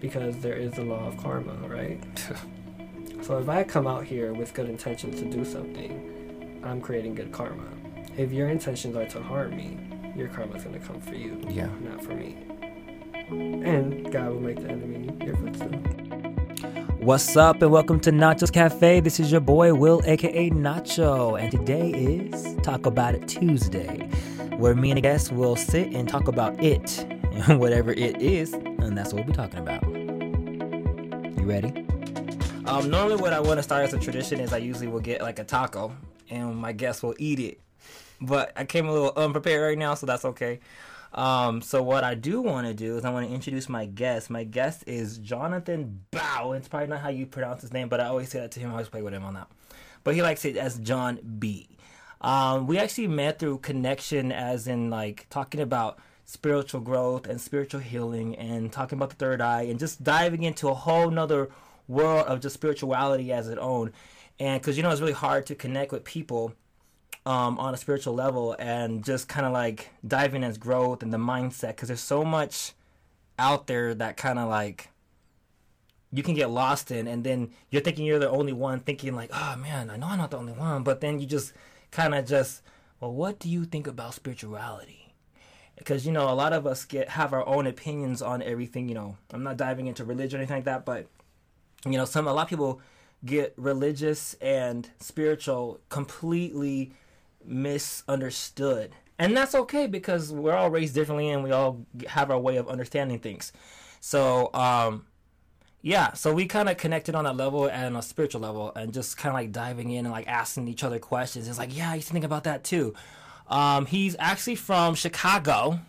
because there is the law of karma, right? So if I come out here with good intentions to do something, I'm creating good karma. If your intentions are to harm me, your karma's going to come for you, not for me. And God will make the enemy your footstool. What's up and welcome to Nacho's Cafe. This is your boy Will, aka Nacho, and today is Talk About It Tuesday, where me and a guest will sit and talk about it, whatever it is, and that's what we'll be talking about. You ready? Normally what I want to start as a tradition is I usually will get like a taco, and my guest will eat it, but I came a little unprepared right now, so that's okay. So what I do want to do is I want to introduce my guest. My guest is Jonathan Bao. It's probably not how you pronounce his name, but I always say that to him. I always play with him on that. But he likes it as John B. We actually met through connection as in like talking about spiritual growth and spiritual healing and talking about the third eye and just diving into a whole nother world of just spirituality as its own. And because, you know, it's really hard to connect with people on a spiritual level and just kind of like diving into growth and the mindset, because there's so much out there that kind of like you can get lost in, and then you're thinking you're the only one, thinking like, oh man, I know I'm not the only one, but then you just kind of just, well, what do you think about spirituality? Because, you know, a lot of us have our own opinions on everything. You know, I'm not diving into religion or anything like that, but you know, a lot of people get religious and spiritual completely misunderstood, and that's okay because we're all raised differently and we all have our way of understanding things. So so we kind of connected on that level and a spiritual level, and just kind of like diving in and like asking each other questions. It's like, yeah, I used to think about that too. He's actually from Chicago,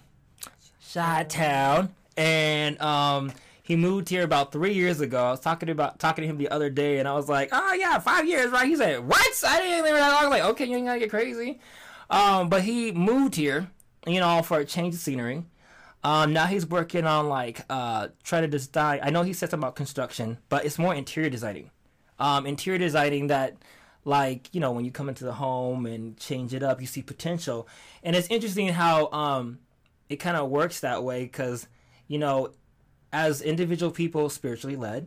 Chi-town, and he moved here about 3 years ago. I was talking to him the other day, and I was like, oh, yeah, 5 years, right? He said, what? I didn't even that long. I was like, okay, you ain't got to get crazy. But he moved here, you know, for a change of scenery. Now he's working on, like, trying to design. I know he said something about construction, but it's more interior designing. Interior designing that, like, you know, when you come into the home and change it up, you see potential. And it's interesting how it kind of works that way because, you know, as individual people, spiritually led,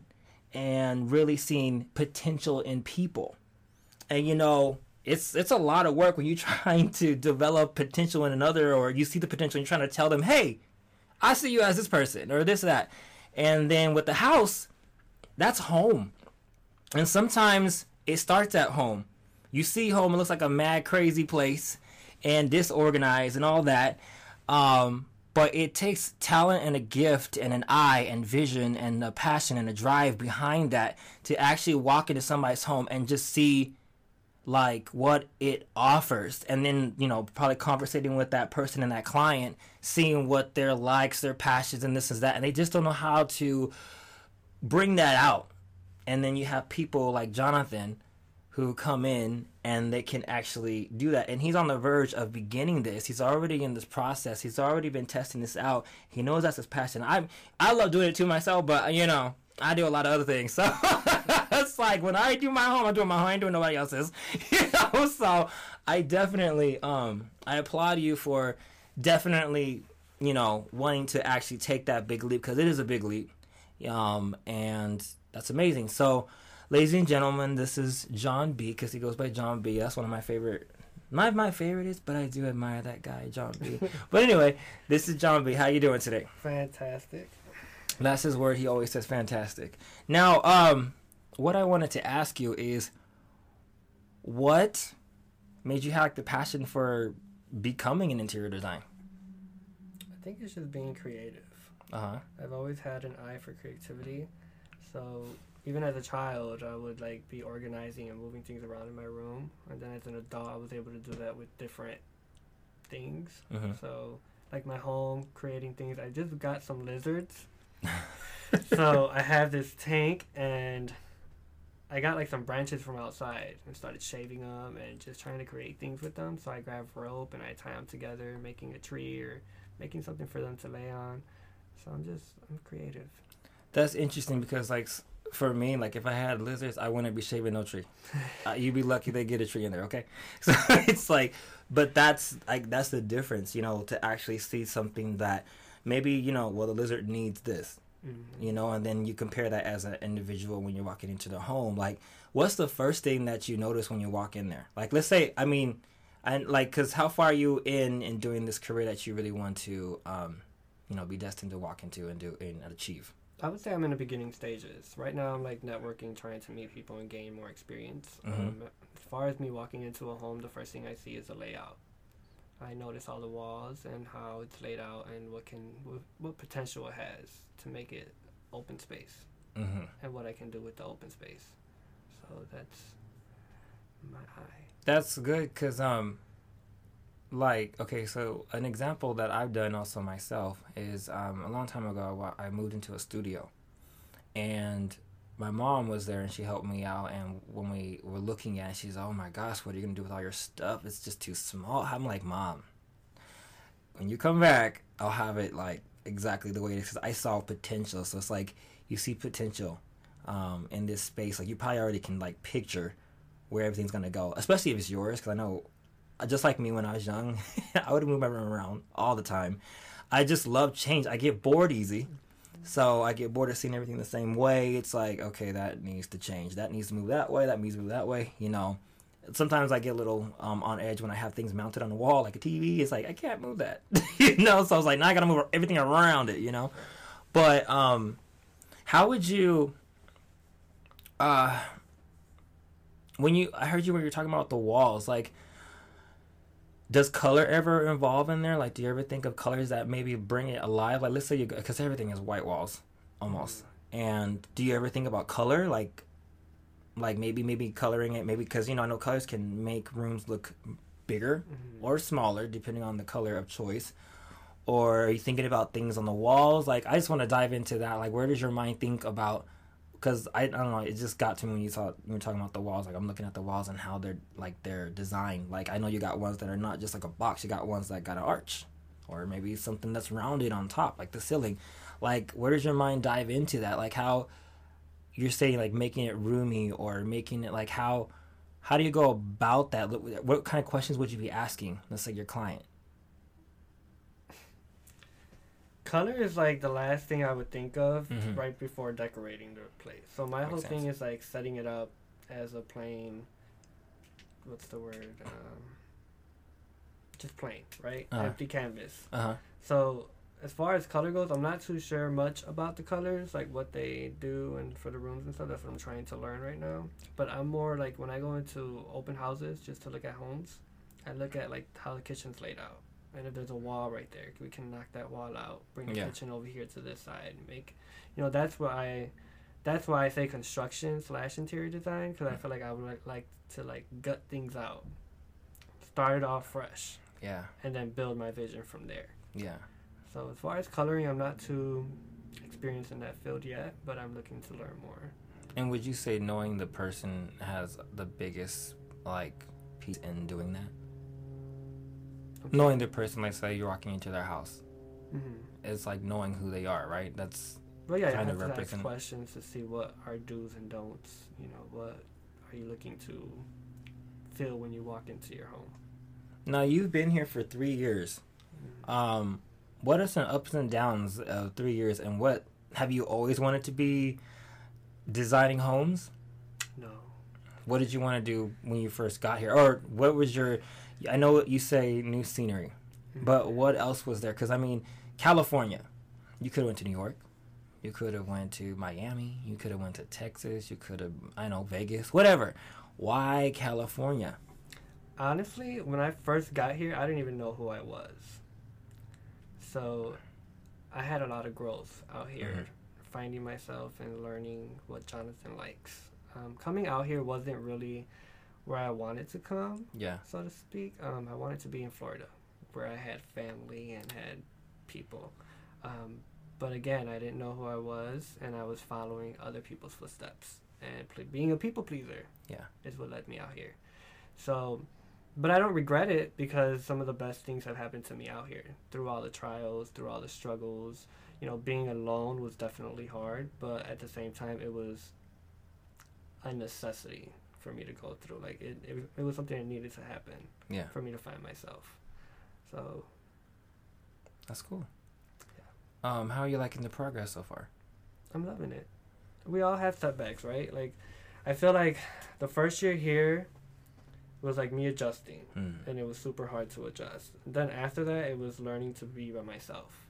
and really seeing potential in people. And, you know, it's a lot of work when you're trying to develop potential in another, or you see the potential and you're trying to tell them, hey, I see you as this person, or this, that. And then with the house, that's home. And sometimes it starts at home. You see home, it looks like a mad, crazy place, and disorganized and all that. But it takes talent and a gift and an eye and vision and a passion and a drive behind that to actually walk into somebody's home and just see, like, what it offers. And then, you know, probably conversating with that person and that client, seeing what their likes, their passions, and this and that. And they just don't know how to bring that out. And then you have people like Jonathan who come in and they can actually do that. And he's on the verge of beginning this. He's already in this process. He's already been testing this out. He knows that's his passion. I love doing it to myself, but, you know, I do a lot of other things. So it's like when I do my home, I'm doing my home. I ain't doing nobody else's. You know, so I definitely, I applaud you for definitely, you know, wanting to actually take that big leap, because it is a big leap. And that's amazing. So, ladies and gentlemen, this is John B, because he goes by John B. That's one of my favorite, not my favorite is, but I do admire that guy, John B. But anyway, this is John B. How you doing today? Fantastic. That's his word. He always says fantastic. Now, what I wanted to ask you is, what made you have like the passion for becoming an interior designer? I think it's just being creative. Uh-huh. I've always had an eye for creativity, so even as a child, I would like be organizing and moving things around in my room, and then as an adult, I was able to do that with different things. Mm-hmm. So, like my home, creating things. I just got some lizards, so I have this tank, and I got like some branches from outside and started shaving them and just trying to create things with them. So I grabbed rope and I tie them together, making a tree or making something for them to lay on. So I'm creative. That's interesting because like, for me, like if I had lizards, I wouldn't be shaving no tree. You'd be lucky they get a tree in there, okay? So it's like, but that's the difference, you know, to actually see something that maybe, you know, well, the lizard needs this. Mm-hmm. You know, and then you compare that as an individual when you're walking into the home. Like, what's the first thing that you notice when you walk in there? Like, let's say, I mean, and like, because how far are you in doing this career that you really want to, you know, be destined to walk into and do and achieve? I would say I'm in the beginning stages. Right now, I'm like networking, trying to meet people and gain more experience. Mm-hmm. As far as me walking into a home, the first thing I see is the layout. I notice all the walls and how it's laid out and what potential it has to make it open space, mm-hmm. and what I can do with the open space. So that's my eye. That's good because, like, okay, so an example that I've done also myself is a long time ago I moved into a studio, and my mom was there and she helped me out. And when we were looking at it, she's, oh my gosh, what are you going to do with all your stuff? It's just too small. I'm like, Mom, when you come back, I'll have it like exactly the way it is. Cause I saw potential. So it's like, you see potential in this space. Like you probably already can like picture where everything's going to go, especially if it's yours. Cause I know just like me when I was young, I would move my room around all the time. I just love change. I get bored easy. So I get bored of seeing everything the same way. It's like, okay, that needs to change. That needs to move that way. That needs to move that way. You know, sometimes I get a little on edge when I have things mounted on the wall, like a TV. It's like, I can't move that. You know, so I was like, now I got to move everything around it, you know. But how would you, I heard you when you were talking about the walls, like, does color ever involve in there? Like, do you ever think of colors that maybe bring it alive? Like, let's say you, because everything is white walls almost. And do you ever think about color? Like maybe coloring it, maybe because, you know, I know colors can make rooms look bigger, mm-hmm. or smaller depending on the color of choice. Or are you thinking about things on the walls? Like, I just want to dive into that. Like, where does your mind think about? Because I don't know, it just got to me when you were talking about the walls. Like, I'm looking at the walls and how they're designed. Like, I know you got ones that are not just like a box. You got ones that got an arch, or maybe something that's rounded on top, like the ceiling. Like, where does your mind dive into that? Like, how you're saying, like, making it roomy or making it like how do you go about that? What kind of questions would you be asking? Let's say your client. Color is like the last thing I would think of, mm-hmm. right before decorating the place. So my whole thing is like setting it up as a plain, what's the word? Just plain, right? Uh-huh. Empty canvas. Uh-huh. So as far as color goes, I'm not too sure much about the colors, like what they do and for the rooms and stuff. That's what I'm trying to learn right now. But I'm more like when I go into open houses just to look at homes, I look at like how the kitchen's laid out. And if there's a wall right there, we can knock that wall out, bring the kitchen over here to this side, and make, you know, that's why I say construction / interior design, because I feel like I would like to like gut things out, start it off fresh, and then build my vision from there. Yeah. So as far as coloring, I'm not too experienced in that field yet, but I'm looking to learn more. And would you say knowing the person has the biggest like piece in doing that? Knowing the person, like say you're walking into their house, mm-hmm. it's like knowing who they are, right? That's kind of represent. Ask questions to see what are do's and don'ts. You know, what are you looking to feel when you walk into your home? Now you've been here for 3 years. Mm-hmm. What are some ups and downs of 3 years, and what have you always wanted to be designing homes? No. What did you want to do when you first got here, or what was your? I know you say new scenery, but what else was there? Because, I mean, California, you could have went to New York. You could have went to Miami. You could have went to Texas. You could have, Vegas, whatever. Why California? Honestly, when I first got here, I didn't even know who I was. So I had a lot of growth out here, mm-hmm. finding myself and learning what Jonathan likes. Coming out here wasn't really where I wanted to come, so to speak. I wanted to be in Florida, where I had family and had people. But again, I didn't know who I was, and I was following other people's footsteps. And being a people pleaser is what led me out here. So, but I don't regret it, because some of the best things have happened to me out here. Through all the trials, through all the struggles. You know, being alone was definitely hard, but at the same time, it was a necessity for me to go through. Like it was something that needed to happen for me to find myself. So that's cool. How are you liking the progress so far? I'm loving it. We all have setbacks, right? Like, I feel like the first year here was like me adjusting, and it was super hard to adjust. Then after that, it was learning to be by myself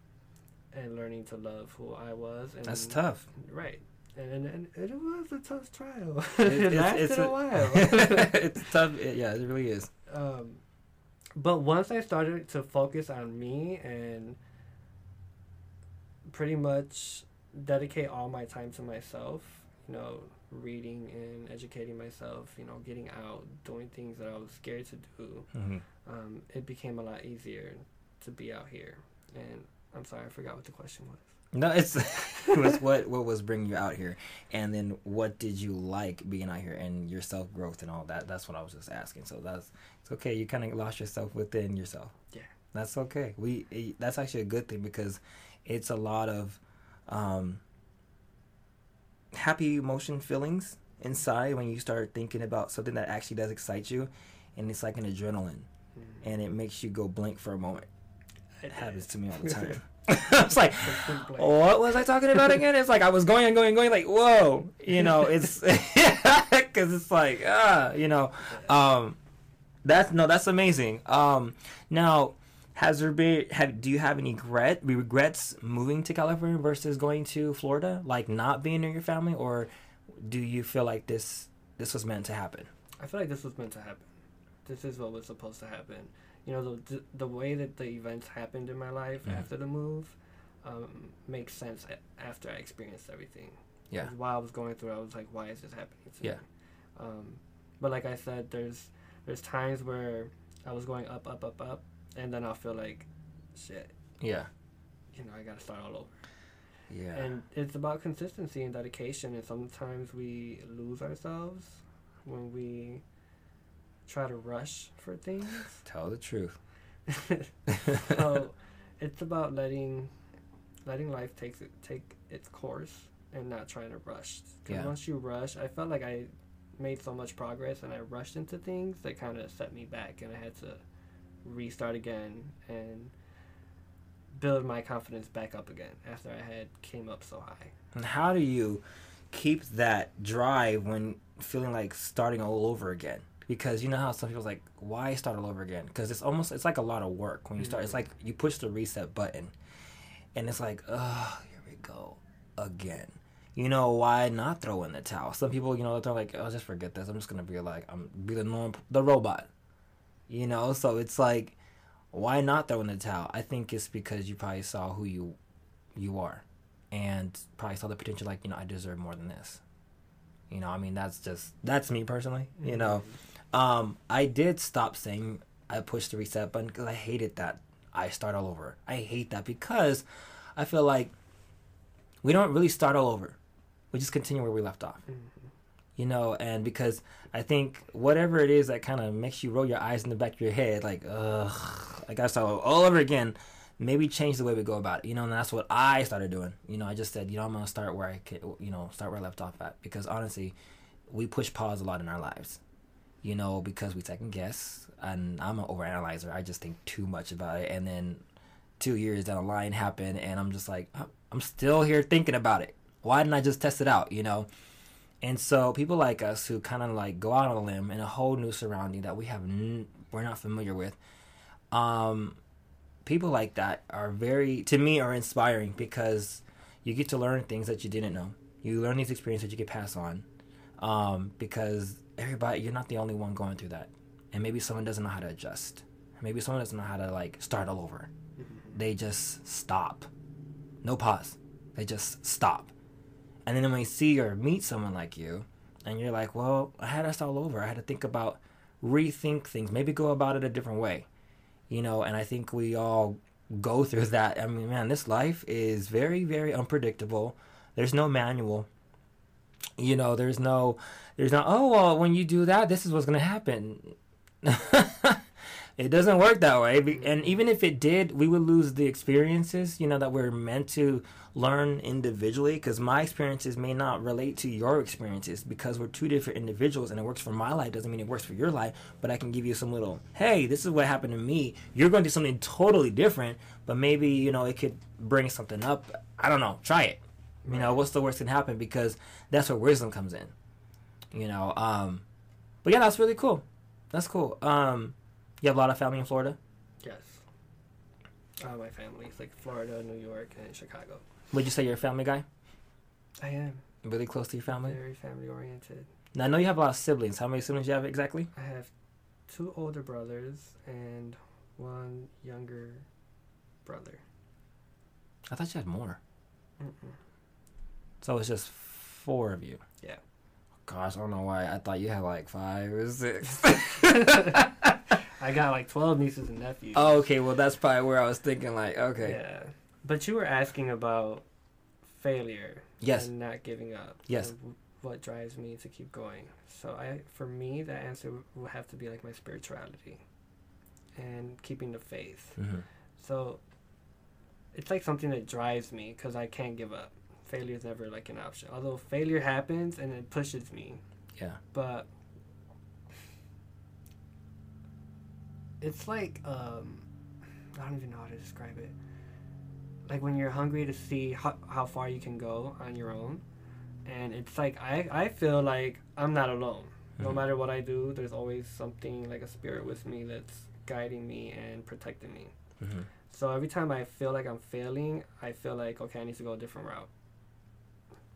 and learning to love who I was. And that's tough, right? And it was a tough trial. It lasted a while. It's tough. Yeah, it really is. But once I started to focus on me and pretty much dedicate all my time to myself, you know, reading and educating myself, you know, getting out, doing things that I was scared to do, it became a lot easier to be out here. And I'm sorry, I forgot what the question was. No, it was what was bringing you out here, and then what did you like being out here, and your self-growth and all that. That's what I was just asking. So it's okay. You kind of lost yourself within yourself. Yeah. That's okay. That's actually a good thing, because it's a lot of happy emotion feelings inside when you start thinking about something that actually does excite you, and it's like an adrenaline, and it makes you go blank for a moment. It happens to me all the time. I was like, what was I talking about again? It's like I was going like, whoa, you know, it's because it's like, you know, that's amazing. Now, do you have any regrets moving to California versus going to Florida, like not being near your family, or do you feel like this was meant to happen? I feel like this was meant to happen. This is what was supposed to happen. You know, the way that the events happened in my life after the move makes sense after I experienced everything. Yeah. While I was going through it, I was like, why is this happening to me? But like I said, there's times where I was going up, and then I'll feel like, shit. Yeah. You know, I got to start all over. Yeah. And it's about consistency and dedication, and sometimes we lose ourselves when we try to rush for things. Tell the truth. So it's about letting life take its course and not trying to rush. Because once you rush, I felt like I made so much progress and I rushed into things that kind of set me back, and I had to restart again and build my confidence back up again after I had came up so high. And how do you keep that drive when feeling like starting all over again? Because you know how some people's like, why start all over again? Because it's like a lot of work when you start. It's like you push the reset button, and it's like, oh, here we go again. You know, why not throw in the towel? Some people, you know, they're like, oh, just forget this. I'm just gonna be like, the robot. You know, so it's like, why not throw in the towel? I think it's because you probably saw who you are, and probably saw the potential. Like, you know, I deserve more than this. You know, I mean, that's me personally. You know. I did stop saying I pushed the reset button because I hated that. I start all over. I hate that because I feel like we don't really start all over. We just continue where we left off. You know, and because I think whatever it is that kind of makes you roll your eyes in the back of your head, like, ugh, I got to start all over again, maybe change the way we go about it. You know, and that's what I started doing. You know, I just said, you know, I'm going to start where I can, you know, start where I left off at. Because honestly, we push pause a lot in our lives. You know, because we second guess, and I'm an overanalyzer. I just think too much about it, and then 2 years down the line happened, and I'm just like, I'm still here thinking about it. Why didn't I just test it out, you know? And so people like us who kind of like go out on a limb in a whole new surrounding that we're not familiar with, people like that to me, are inspiring, because you get to learn things that you didn't know. You learn these experiences that you can pass on, because everybody, you're not the only one going through that. And maybe someone doesn't know how to adjust. Maybe someone doesn't know how to, like, start all over. They just stop. No pause. They just stop. And then when you see or meet someone like you, and you're like, well, I had to start all over. I had to rethink things, maybe go about it a different way. You know, and I think we all go through that. I mean, man, this life is very, very unpredictable. There's no manual. You know, there's no, oh, well, when you do that, this is what's going to happen. It doesn't work that way. And even if it did, we would lose the experiences, you know, that we're meant to learn individually, because my experiences may not relate to your experiences, because we're two different individuals, and it works for my life doesn't mean it works for your life, but I can give you some little, hey, this is what happened to me. You're going to do something totally different, but maybe, you know, it could bring something up. I don't know. Try it. You know, what's the worst can happen? Because that's where wisdom comes in. You know, but yeah, that's really cool. That's cool. You have a lot of family in Florida? Yes. My family's like Florida, New York, and Chicago. Would you say you're a family guy? I am. Really close to your family? Very family oriented. Now, I know you have a lot of siblings. How many siblings do you have exactly? I have 2 older brothers and 1 younger brother. I thought you had more. Mm-mm. So it's just 4 of you? Yeah. Gosh, I don't know why. I thought you had like 5 or 6. I got like 12 nieces and nephews. Oh, okay. Well, that's probably where I was thinking like, okay. Yeah. But you were asking about failure. Yes. And not giving up. Yes. And what drives me to keep going. So for me, that answer will have to be like my spirituality and keeping the faith. Mm-hmm. So it's like something that drives me because I can't give up. Failure is never like an option. Although failure happens and it pushes me. Yeah. But it's like, I don't even know how to describe it. Like when you're hungry to see how far you can go on your own. And it's like, I feel like I'm not alone. Mm-hmm. No matter what I do, there's always something like a spirit with me that's guiding me and protecting me. Mm-hmm. So every time I feel like I'm failing, I feel like, okay, I need to go a different route.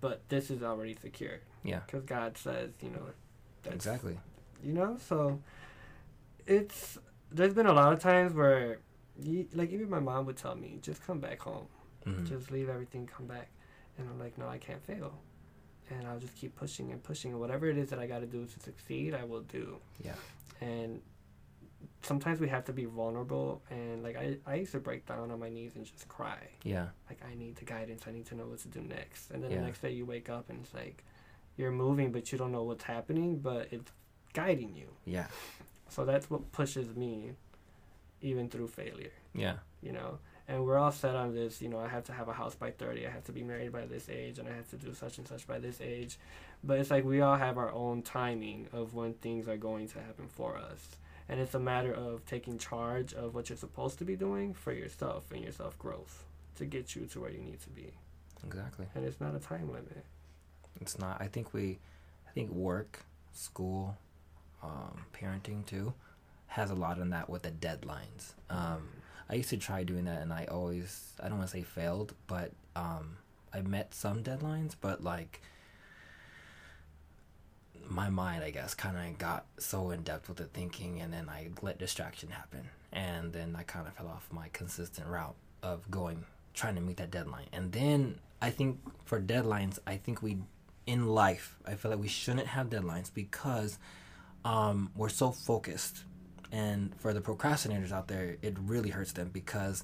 But this is already secured. Yeah. Because God says, you know. Exactly. You know? So there's been a lot of times where, like, even my mom would tell me, just come back home. Mm-hmm. Just leave everything, come back. And I'm like, no, I can't fail. And I'll just keep pushing and pushing. And whatever it is that I got to do to succeed, I will do. Yeah. And sometimes we have to be vulnerable, and like I used to break down on my knees and just cry. Yeah. Like I need the guidance, I need to know what to do next. And then the next day you wake up and it's like you're moving but you don't know what's happening, but it's guiding you. Yeah. So that's what pushes me even through failure. Yeah. You know? And we're all set on this, you know, I have to have a house by 30, I have to be married by this age, and I have to do such and such by this age. But it's like we all have our own timing of when things are going to happen for us. And it's a matter of taking charge of what you're supposed to be doing for yourself and your self-growth to get you to where you need to be. Exactly. And it's not a time limit. It's not. I think work, school, parenting too, has a lot in that with the deadlines. I used to try doing that, and I don't want to say failed, but I met some deadlines, but like my mind, I guess, kind of got so in depth with the thinking, and then I let distraction happen, and then I kind of fell off my consistent route of trying to meet that deadline. And then I think for deadlines, I feel like we shouldn't have deadlines because we're so focused. And for the procrastinators out there, it really hurts them because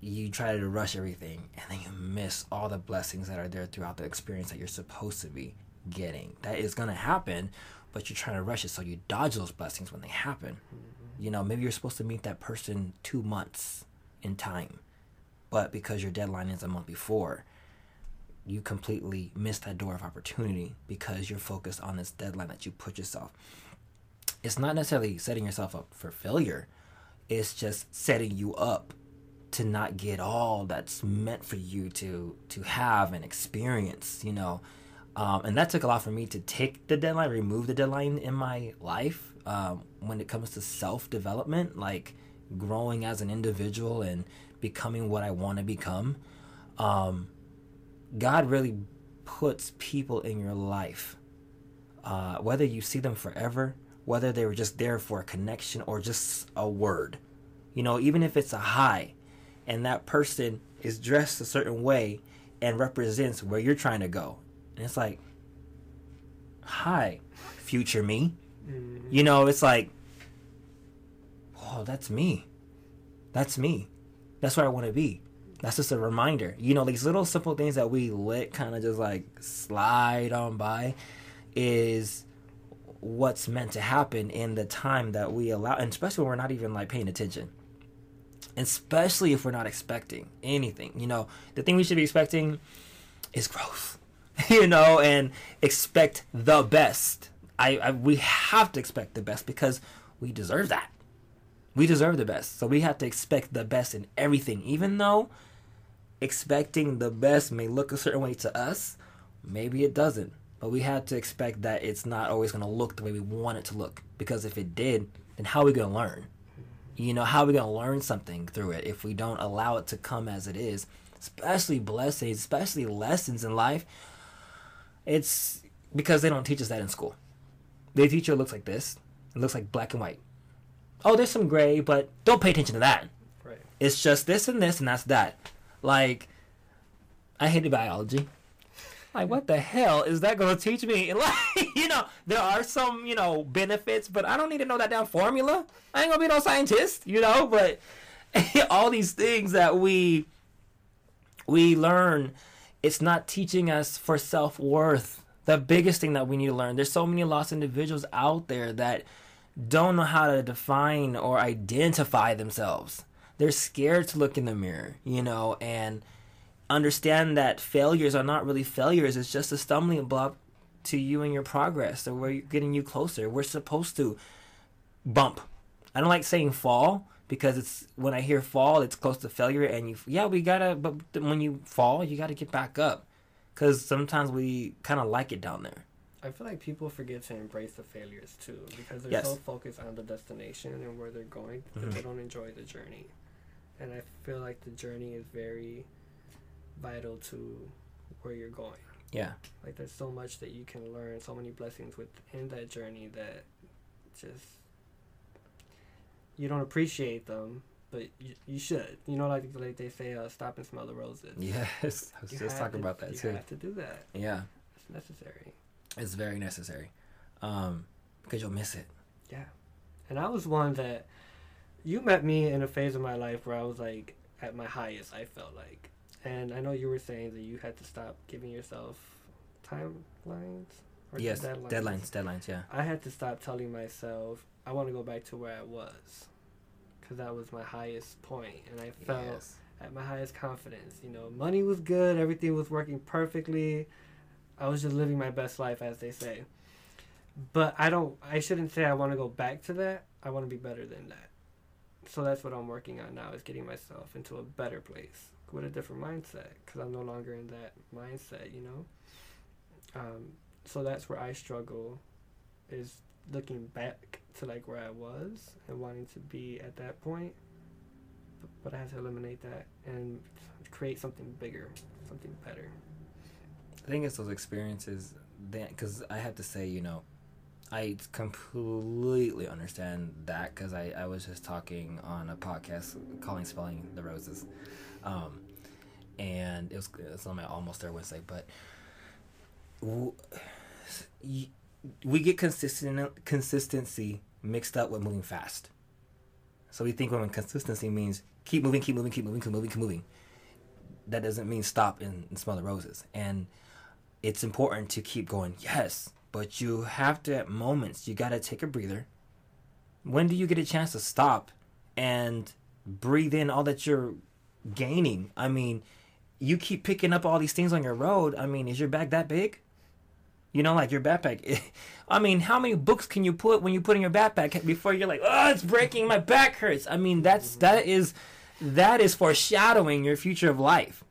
you try to rush everything, and then you miss all the blessings that are there throughout the experience that you're supposed to be getting. That is going to happen, but you're trying to rush it, so you dodge those blessings when they happen. Mm-hmm. You know, maybe you're supposed to meet that person 2 months in time, but because your deadline is a month before, you completely miss that door of opportunity because you're focused on this deadline that you put yourself. It's not necessarily setting yourself up for failure. It's just setting you up to not get all that's meant for you to have and experience, you know. And that took a lot for me to remove the deadline in my life when it comes to self-development, like growing as an individual and becoming what I want to become. God really puts people in your life, whether you see them forever, whether they were just there for a connection or just a word. You know, even if it's a hi and that person is dressed a certain way and represents where you're trying to go. And it's like, hi, future me. Mm-hmm. You know, it's like, oh, that's me. That's me. That's where I want to be. That's just a reminder. You know, these little simple things that we let kind of just like slide on by is what's meant to happen in the time that we allow. And especially when we're not even like paying attention. Especially if we're not expecting anything. You know, the thing we should be expecting is growth. You know, and expect the best. We have to expect the best because we deserve that. We deserve the best. So we have to expect the best in everything, even though expecting the best may look a certain way to us, maybe it doesn't. But we have to expect that it's not always going to look the way we want it to look. Because if it did, then how are we going to learn? You know, how are we going to learn something through it if we don't allow it to come as it is? Especially blessings, especially lessons in life. It's because they don't teach us that in school. They teach you it looks like this. It looks like black and white. Oh, there's some gray, but don't pay attention to that. Right. It's just this and this, and that's that. Like, I hated biology. Like, what the hell is that going to teach me? And like, you know, there are some, you know, benefits, but I don't need to know that damn formula. I ain't going to be no scientist, you know, but all these things that we learn, it's not teaching us for self-worth. The biggest thing that we need to learn. There's so many lost individuals out there that don't know how to define or identify themselves. They're scared to look in the mirror, you know, and understand that failures are not really failures. It's just a stumbling block to you and your progress, or where you're getting you closer. We're supposed to bump. I don't like saying fall, because it's, when I hear fall, it's close to failure. And but when you fall, you gotta get back up, because sometimes we kind of like it down there. I feel like people forget to embrace the failures too, because they're so focused on the destination and where they're going that they don't enjoy the journey. And I feel like the journey is very vital to where you're going. Yeah. Like, there's so much that you can learn, so many blessings within that journey that just, you don't appreciate them, but you should. You know, like they say, stop and smell the roses. Yes. I was just talking about that too. You have to do that. Yeah. It's necessary. It's very necessary. Because you'll miss it. Yeah. And I was one that, you met me in a phase of my life where I was like at my highest, I felt like. And I know you were saying that you had to stop giving yourself timelines. Or yes, deadlines, yeah. I had to stop telling myself, I want to go back to where I was. Because that was my highest point. And I felt at my highest confidence. You know, money was good. Everything was working perfectly. I was just living my best life, as they say. But I shouldn't say I want to go back to that. I want to be better than that. So that's what I'm working on now, is getting myself into a better place with a different mindset, because I'm no longer in that mindset, you know? So that's where I struggle, is looking back to like where I was and wanting to be at that point. But I have to eliminate that and create something bigger, something better. I think it's those experiences, because I have to say, you know, I completely understand that, because I was just talking on a podcast calling Spelling the Roses. And it's on my Almost There Wednesday, but we get consistency mixed up with moving fast. So we think when consistency means keep moving. That doesn't mean stop and smell the roses. And it's important to keep going, yes, but you have to, at moments, you got to take a breather. When do you get a chance to stop and breathe in all that you're gaining? I mean, you keep picking up all these things on your road. I mean, is your bag that big? You know, like your backpack. I mean, how many books can you put when you put in your backpack before you're like, oh, it's breaking, my back hurts? I mean, that is foreshadowing your future of life.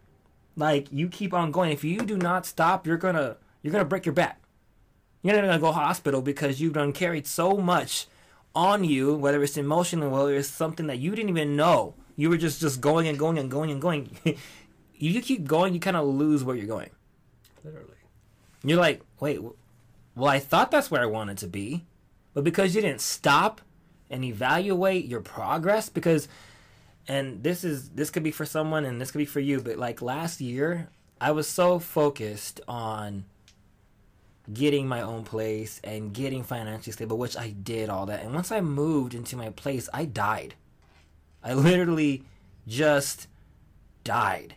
Like, you keep on going. If you do not stop, you're gonna break your back. You're not gonna go hospital because you've done carried so much on you, whether it's emotional, whether it's something that you didn't even know. You were just going. You keep going, you kind of lose where you're going. Literally. You're like, wait, well, I thought that's where I wanted to be. But because you didn't stop and evaluate your progress, because, and this could be for someone and this could be for you, but like last year, I was so focused on getting my own place and getting financially stable, which I did all that. And once I moved into my place, I died. I literally just died.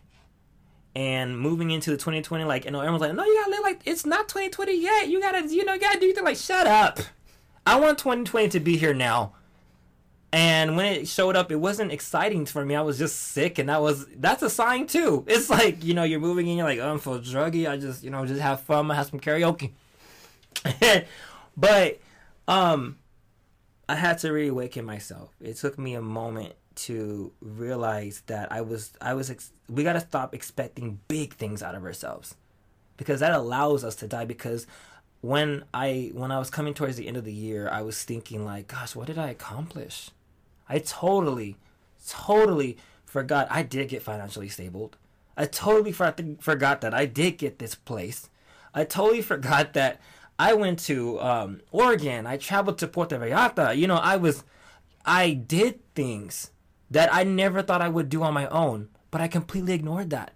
And moving into the 2020, like, and everyone's like, no, you gotta live like, it's not 2020 yet. You gotta, you know, you gotta do your thing. Like, shut up. I want 2020 to be here now. And when it showed up, it wasn't exciting for me. I was just sick, and that's a sign too. It's like, you know, you're moving in, you're like, oh, I'm so druggy. I just, you know, just have fun. I have some karaoke. But I had to really awaken myself. It took me a moment to realize that we got to stop expecting big things out of ourselves, because that allows us to die. Because when I was coming towards the end of the year, I was thinking like, gosh, what did I accomplish? I totally forgot I did get financially stable. I totally forgot that I did get this place. I totally forgot that I went to Oregon. I traveled to Puerto Vallarta. You know, I did things that I never thought I would do on my own, but I completely ignored that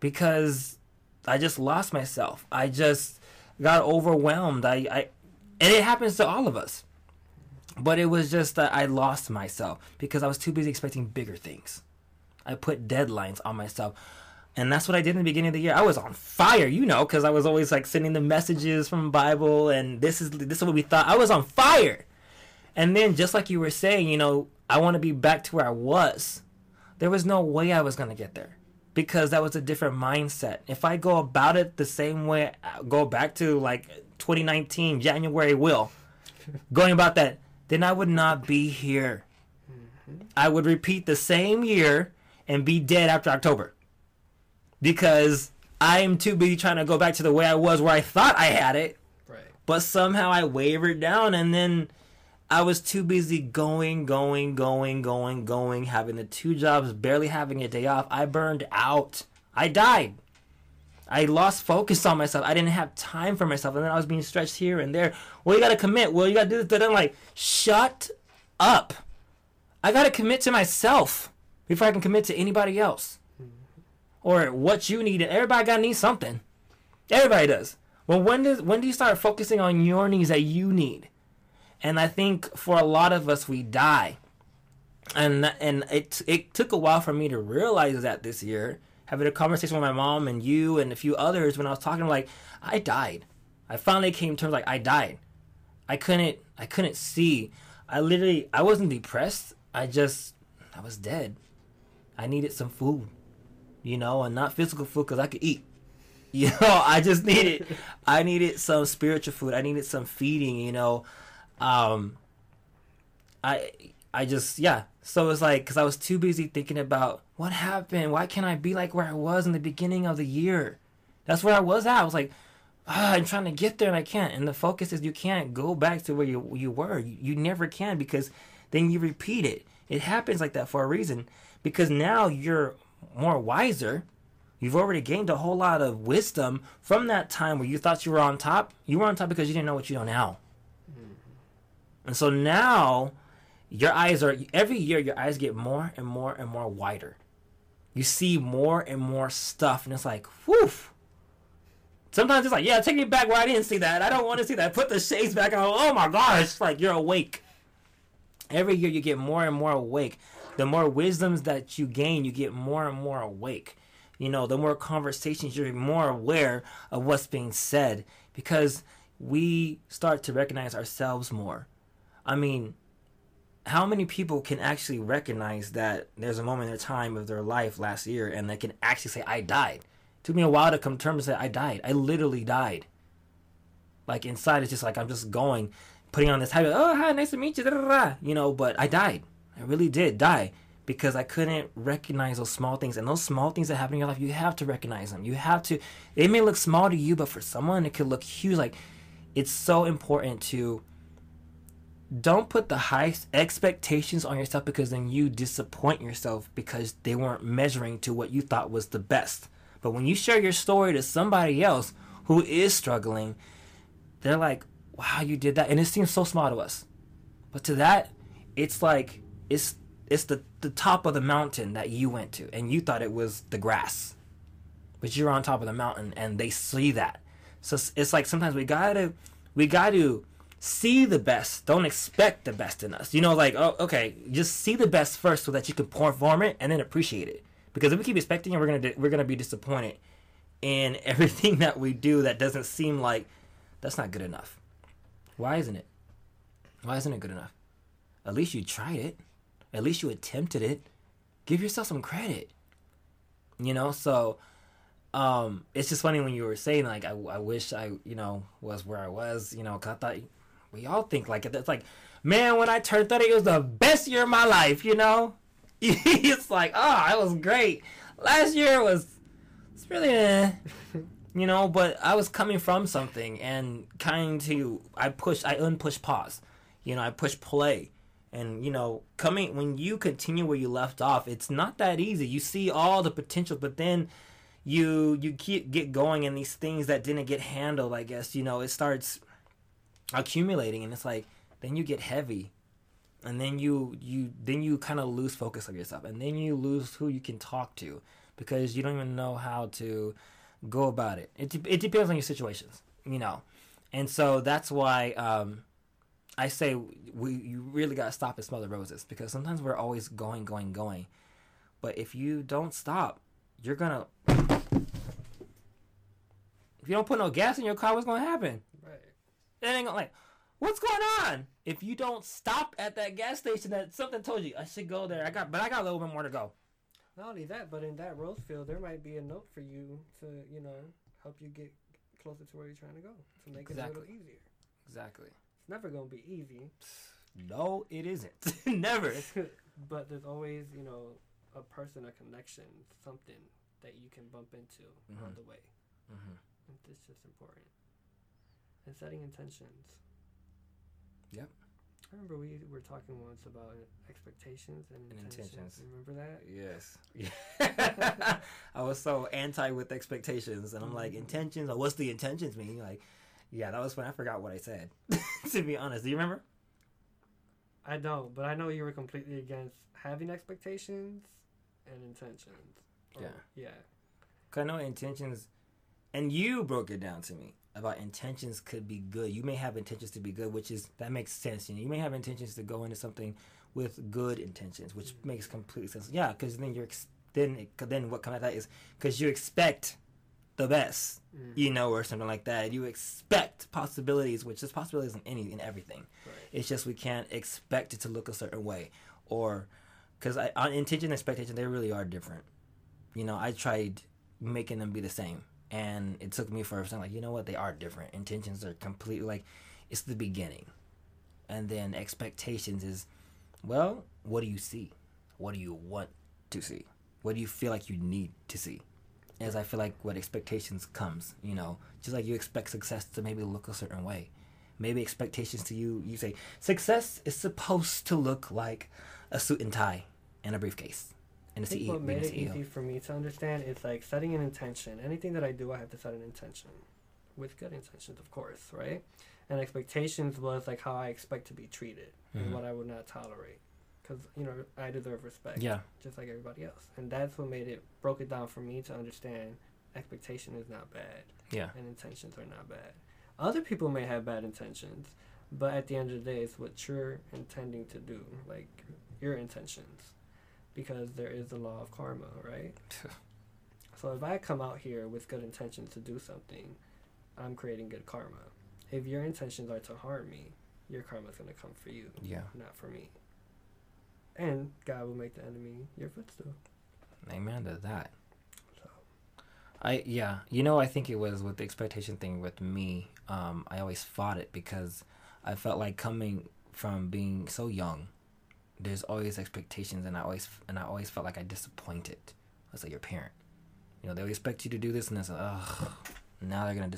because I just lost myself. I just got overwhelmed. And it happens to all of us. But it was just that I lost myself because I was too busy expecting bigger things. I put deadlines on myself. And that's what I did in the beginning of the year. I was on fire, you know, because I was always like sending the messages from the Bible, and this is what we thought. I was on fire. And then just like you were saying, you know, I want to be back to where I was. There was no way I was going to get there because that was a different mindset. If I go about it the same way, I'll go back to like 2019, January going about that, then I would not be here. I would repeat the same year and be dead after October. Because I'm too busy trying to go back to the way I was where I thought I had it. Right. But somehow I wavered down, and then I was too busy going, having the two jobs, barely having a day off. I burned out. I died. I lost focus on myself. I didn't have time for myself. And then I was being stretched here and there. Well, you got to commit. Well, you got to do this. Then I'm like, shut up. I got to commit to myself before I can commit to anybody else. Or what you need. Everybody got to need something. Everybody does. Well, when do you start focusing on your needs that you need? And I think for a lot of us, we die. And it took a while for me to realize that this year, having a conversation with my mom and you and a few others, when I was talking, like, I died. I finally came to terms, like, I died. I couldn't see. I wasn't depressed. I was dead. I needed some food. You know, and not physical food because I could eat. You know, I needed some spiritual food. I needed some feeding, you know. So it's like, because I was too busy thinking about what happened. Why can't I be like where I was in the beginning of the year? That's where I was at. I was like, I'm trying to get there and I can't. And the focus is you can't go back to where you were. You never can, because then you repeat it. It happens like that for a reason, because now you're more wiser. You've already gained a whole lot of wisdom from that time where you thought you were on top. You were on top because you didn't know what you know now. Mm-hmm. And so now every year your eyes get more and more and more wider. You see more and more stuff, and it's like, whew. Sometimes it's like, yeah, take me back where I didn't see that. I don't want to see that. Put the shades back on. Oh my gosh, like you're awake. Every year you get more and more awake. The more wisdoms that you gain, you get more and more awake. You know, the more conversations, you're more aware of what's being said, because we start to recognize ourselves more. I mean, how many people can actually recognize that there's a moment in time of their life last year and they can actually say, I died? It took me a while to come to terms and say, I died. I literally died. Like inside, it's just like, I'm just going, putting on this habit, oh, hi, nice to meet you, you know, but I died. I really did die because I couldn't recognize those small things. And those small things that happen in your life, you have to recognize them. You have to. They may look small to you, but for someone, it could look huge. Like, it's so important to don't put the high expectations on yourself, because then you disappoint yourself because they weren't measuring to what you thought was the best. But when you share your story to somebody else who is struggling, they're like, wow, you did that. And it seems so small to us. But to that, it's like, it's the top of the mountain that you went to, and you thought it was the grass, but you're on top of the mountain, and they see that. So it's like sometimes we gotta see the best. Don't expect the best in us. You know, like, oh, okay, just see the best first so that you can perform it and then appreciate it. Because if we keep expecting it, we're gonna be disappointed in everything that we do that doesn't seem like that's not good enough. Why isn't it? Why isn't it good enough? At least you tried it. At least you attempted it. Give yourself some credit. You know, so it's just funny when you were saying, like, I wish I, you know, was where I was, you know, because I thought we all think like it. It's like, man, when I turned 30, it was the best year of my life, you know? It's like, oh, that was great. Last year it's really, you know, but I was coming from something and kind to, I unpush pause. You know, I push play. And, you know, when you continue where you left off, it's not that easy. You see all the potential, but then you keep get going, and these things that didn't get handled, I guess, you know, it starts accumulating, and it's like, then you get heavy, and then you kind of lose focus of yourself, and then you lose who you can talk to because you don't even know how to go about it. It depends on your situations, you know, and so that's why I say you really gotta stop and smell the roses, because sometimes we're always going, but if you don't stop, if you don't put no gas in your car, what's gonna happen? Right. It ain't gonna what's going on? If you don't stop at that gas station that something told you, I should go there. I got a little bit more to go. Not only that, but in that rose field, there might be a note for you to, you know, help you get closer to where you're trying to go to make it a little easier. Exactly. It's never going to be easy. No, it isn't. Never. But there's always, you know, a person, a connection, something that you can bump into on the way. Mm-hmm. It's just important. And setting intentions. Yep. I remember we were talking once about expectations and intentions. Remember that? Yes. I was so anti with expectations, and I'm like, intentions? Or what's the intentions mean? You're like, yeah, that was when I forgot what I said. To be honest, do you remember? I don't, but I know you were completely against having expectations and intentions. Or, yeah. Because I know intentions, and you broke it down to me. About intentions could be good. You may have intentions to be good, which is, that makes sense. You know, you may have intentions to go into something with good intentions, which makes complete sense. Yeah, because then what comes out of that is, because you expect the best, you know, or something like that. You expect possibilities, which there's possibilities in everything. Right. It's just we can't expect it to look a certain way, or because intention and expectation, they really are different. You know, I tried making them be the same. And it took me for a second, like, you know what? They are different. Intentions are completely, it's the beginning. And then expectations is, well, what do you see? What do you want to see? What do you feel like you need to see? As I feel like what expectations comes, you know, just like you expect success to maybe look a certain way. Maybe expectations to you say, success is supposed to look like a suit and tie and a briefcase. I think what made it easy for me to understand is like setting an intention. Anything that I do, I have to set an intention, with good intentions, of course, right? And expectations was like how I expect to be treated and what I would not tolerate, because you know I deserve respect, just like everybody else. And that's what broke it down for me to understand expectation is not bad, and intentions are not bad. Other people may have bad intentions, but at the end of the day, it's what you're intending to do, like your intentions. Because there is the law of karma, right? So if I come out here with good intentions to do something, I'm creating good karma. If your intentions are to harm me, your karma's going to come for you, not for me. And God will make the enemy your footstool. Amen to that. So, I think it was with the expectation thing with me, I always fought it because I felt like coming from being so young, there's always expectations, and I always felt like I disappointed. I was like, your parent, you know, they always expect you to do this, and it's like, ugh, now they're gonna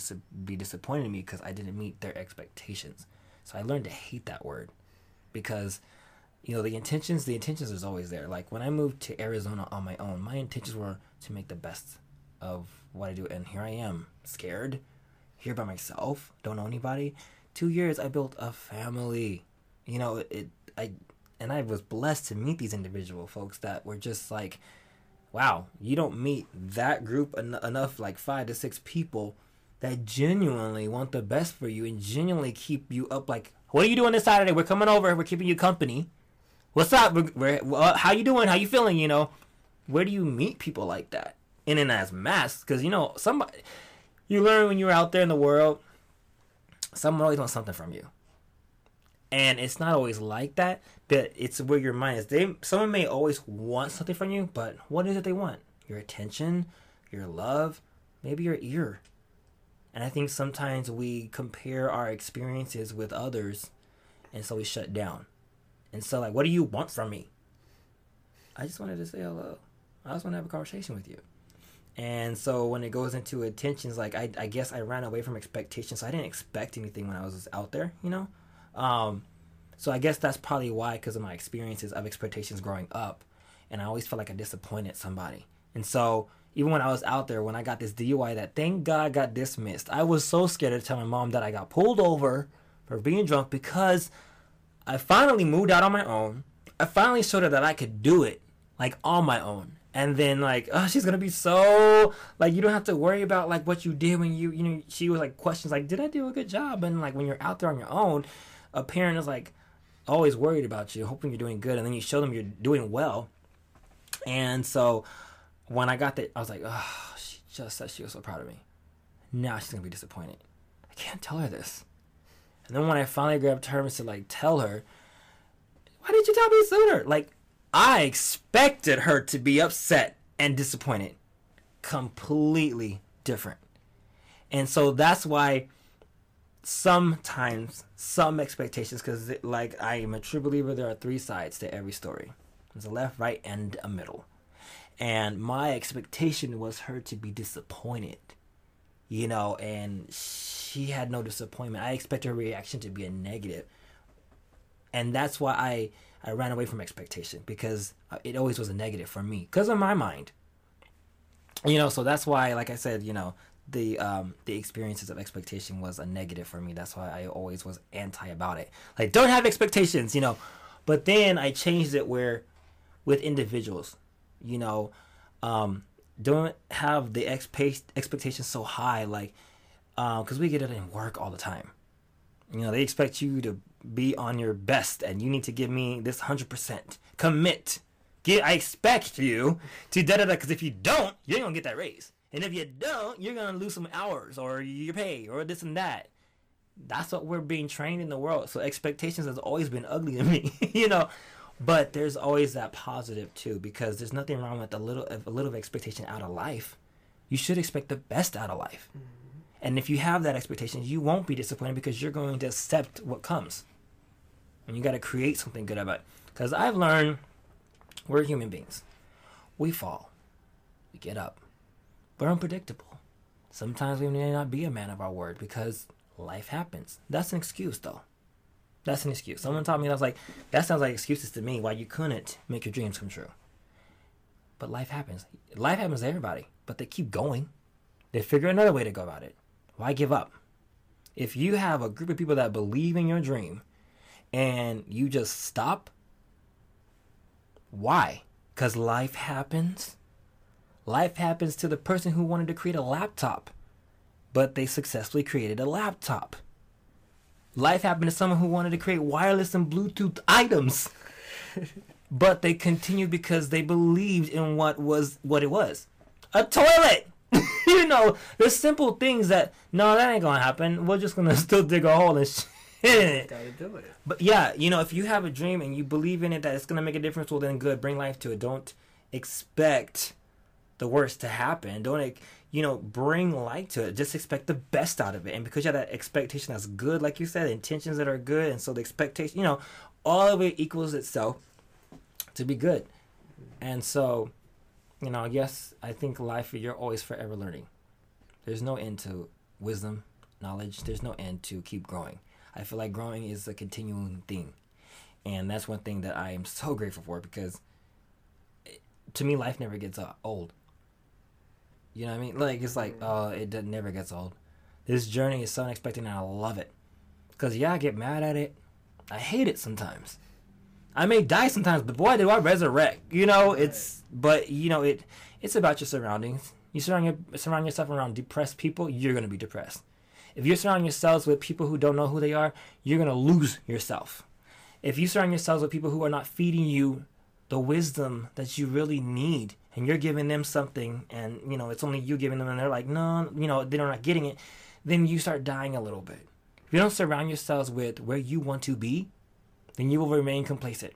be disappointed in me because I didn't meet their expectations. So I learned to hate that word, because, you know, the intentions is always there. Like when I moved to Arizona on my own, my intentions were to make the best of what I do, and here I am, scared, here by myself, don't know anybody. 2 years, I built a family. You know, And I was blessed to meet these individual folks that were just like, wow, you don't meet that group enough, like 5 to 6 people that genuinely want the best for you and genuinely keep you up. Like, what are you doing this Saturday? We're coming over. We're keeping you company. What's up? How you doing? How you feeling? You know, where do you meet people like that? And in as mass, because, you know, you learn when you're out there in the world, someone always wants something from you. And it's not always like that, but it's where your mind is. Someone may always want something from you, but what is it they want? Your attention, your love, maybe your ear. And I think sometimes we compare our experiences with others, and so we shut down. And so, like, what do you want from me? I just wanted to say hello. I just want to have a conversation with you. And so when it goes into intentions, like I guess I ran away from expectations. So I didn't expect anything when I was out there, you know? So I guess that's probably why, because of my experiences of expectations growing up. And I always felt like I disappointed somebody. And so even when I was out there, when I got this DUI that thank God got dismissed, I was so scared to tell my mom that I got pulled over for being drunk, because I finally moved out on my own. I finally showed her that I could do it, like, on my own. And then, like, oh, she's going to be so, like, you don't have to worry about, like, what you did when you know, she was, like, questions, like, did I do a good job? And, like, when you're out there on your own, a parent is, like, always worried about you, hoping you're doing good. And then you show them you're doing well. And so when I got there, I was like, oh, she just said she was so proud of me. Now she's going to be disappointed. I can't tell her this. And then when I finally grabbed her and said, like, tell her, why didn't you tell me sooner? Like, I expected her to be upset and disappointed. Completely different. And so that's why sometimes some expectations, because like I am a true believer, there are three sides to every story. There's a left, right, and a middle. And my expectation was her to be disappointed, you know, and she had no disappointment. I expected her reaction to be a negative. And that's why I ran away from expectation, because it always was a negative for me because of my mind. You know, so that's why, like I said, you know, the experiences of expectation was a negative for me. That's why I always was anti about it. Like, don't have expectations, you know. But then I changed it where with individuals, you know, don't have the expectations so high, like, because we get it in work all the time. You know, they expect you to be on your best, and you need to give me this 100%. Commit. I expect you to da-da-da, because if you don't, you ain't going to get that raise. And if you don't, you're going to lose some hours or your pay or this and that. That's what we're being trained in the world. So expectations has always been ugly to me, you know. But there's always that positive, too, because there's nothing wrong with a little expectation out of life. You should expect the best out of life. And if you have that expectation, you won't be disappointed, because you're going to accept what comes. And you got to create something good about it. Because I've learned we're human beings. We fall. We get up. We're unpredictable. Sometimes we may not be a man of our word because life happens. That's an excuse, though. That's an excuse. Someone taught me, and I was like, that sounds like excuses to me why you couldn't make your dreams come true. But life happens. Life happens to everybody. But they keep going. They figure another way to go about it. Why give up? If you have a group of people that believe in your dream and you just stop, why? Because life happens. Life happens to the person who wanted to create a laptop, but they successfully created a laptop. Life happened to someone who wanted to create wireless and Bluetooth items, but they continued because they believed in what it was. A toilet! You know, there's simple things that, no, that ain't gonna happen. We're just gonna still dig a hole and shit in it. Gotta do it. But yeah, you know, if you have a dream and you believe in it that it's gonna make a difference, well then good, bring life to it. Don't expect the worst to happen. Don't, you know, bring light to it. Just expect the best out of it. And because you have that expectation that's good, like you said, intentions that are good, and so the expectation, you know, all of it equals itself to be good. And so, you know, yes, I think life, you're always forever learning. There's no end to wisdom, knowledge. There's no end to keep growing. I feel like growing is a continuing thing. And that's one thing that I am so grateful for, because to me, life never gets old. You know what I mean? Like, it's like, oh, it never gets old. This journey is so unexpected, and I love it. Because, yeah, I get mad at it. I hate it sometimes. I may die sometimes, but boy, do I resurrect. You know, it's, but you know, it's about your surroundings. You surround yourself around depressed people, you're going to be depressed. If you surround yourselves with people who don't know who they are, you're going to lose yourself. If you surround yourselves with people who are not feeding you the wisdom that you really need, and you're giving them something, and you know, it's only you giving them, and they're like, no, you know, they're not getting it, then you start dying a little bit. If you don't surround yourselves with where you want to be, then you will remain complacent.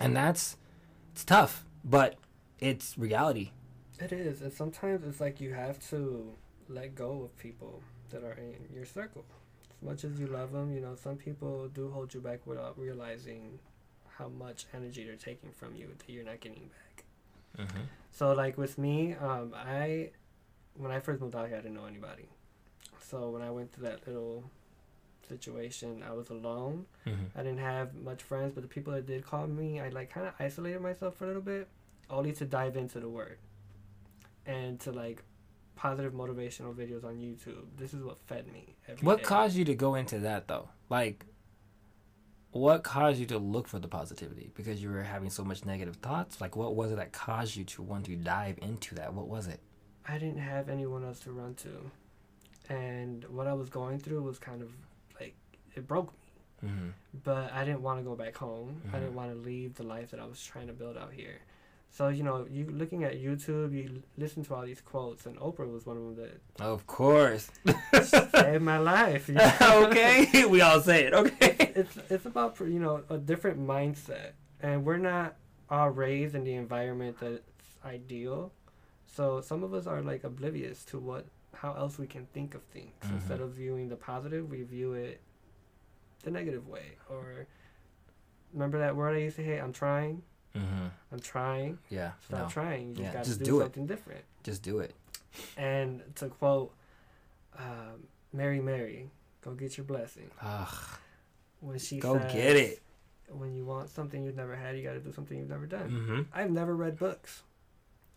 And it's tough, but it's reality. It is. And sometimes it's like you have to let go of people that are in your circle. As much as you love them, you know, some people do hold you back without realizing how much energy they're taking from you that you're not getting back. Mm-hmm. So, like, with me, when I first moved out here, I didn't know anybody. So when I went through that little situation, I was alone. Mm-hmm. I didn't have much friends, but the people that did call me, I, like, kind of isolated myself for a little bit, only to dive into the word and to, like, positive motivational videos on YouTube. This is what fed me every day. What caused you to go into that, though? Like, what caused you to look for the positivity? Because you were having so much negative thoughts? Like, what was it that caused you to want to dive into that? What was it? I didn't have anyone else to run to. And what I was going through was kind of, like, it broke me. Mm-hmm. But I didn't want to go back home. Mm-hmm. I didn't want to leave the life that I was trying to build out here. So, you know, you looking at YouTube, you listen to all these quotes, and Oprah was one of them that... Of course. saved my life. You know? Okay. We all say it. Okay. It's about, you know, a different mindset. And we're not all raised in the environment that's ideal. So some of us are, like, oblivious to how else we can think of things. Mm-hmm. Instead of viewing the positive, we view it the negative way. Or remember that word I used to hate? I'm trying. Mm-hmm. I'm trying. Yeah. Stop trying. You just got to do something different. Just do it. And to quote Mary Mary, go get your blessing. Ugh. When she go says, get it. When you want something you've never had, you got to do something you've never done. Mm-hmm. I've never read books.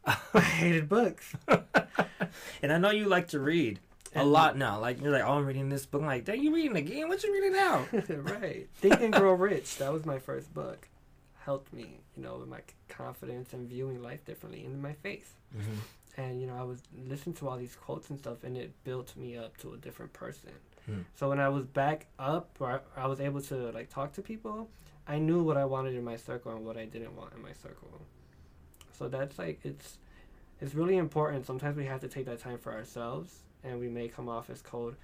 I hated books. And I know you like to read a lot now. Like, you're like, oh, I'm reading this book. I'm like, dang, you reading again? What you reading now? Right. Think and Grow Rich. That was my first book. Helped me, you know, with my confidence and viewing life differently in my face. Mm-hmm. And, you know, I was listening to all these quotes and stuff, and it built me up to a different person. Mm-hmm. So when I was back up, or I was able to, like, talk to people, I knew what I wanted in my circle and what I didn't want in my circle. So that's, like, it's really important. Sometimes we have to take that time for ourselves, and we may come off as cold.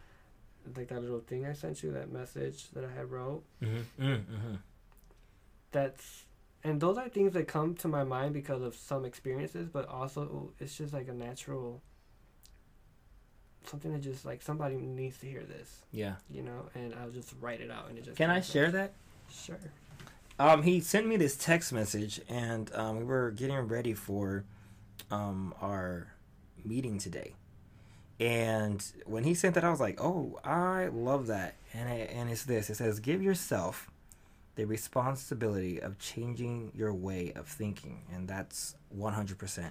Like that little thing I sent you, that message that I had wrote. Mm-hmm. Mm-hmm. And those are things that come to my mind because of some experiences, but also it's just like a natural, something that just like somebody needs to hear this. Yeah. You know, and I'll just write it out. And it just. Can I share that? Sure. He sent me this text message, and we were getting ready for our meeting today. And when he sent that, I was like, oh, I love that. And it's this. It says, give yourself the responsibility of changing your way of thinking, and that's 100%.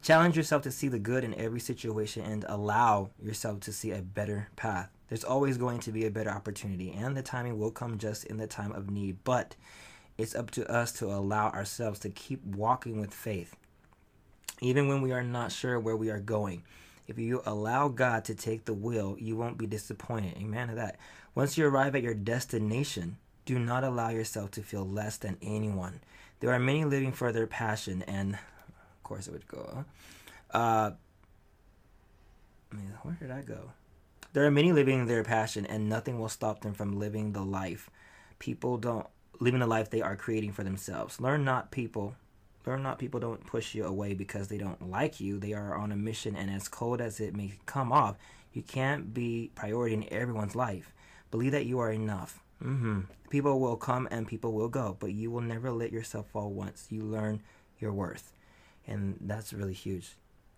Challenge yourself to see the good in every situation and allow yourself to see a better path. There's always going to be a better opportunity, and the timing will come just in the time of need, but it's up to us to allow ourselves to keep walking with faith, even when we are not sure where we are going. If you allow God to take the wheel, you won't be disappointed. Amen to that. Once you arrive at your destination, do not allow yourself to feel less than anyone. There are many living for their passion, and of course it would go. Where did I go? There are many living their passion, and nothing will stop them from living the life. People don't living the life they are creating for themselves. Learn not people don't push you away because they don't like you. They are on a mission, and as cold as it may come off, you can't be priority in everyone's life. Believe that you are enough. Mm-hmm. People will come and people will go, but you will never let yourself fall once you learn your worth. And that's really huge,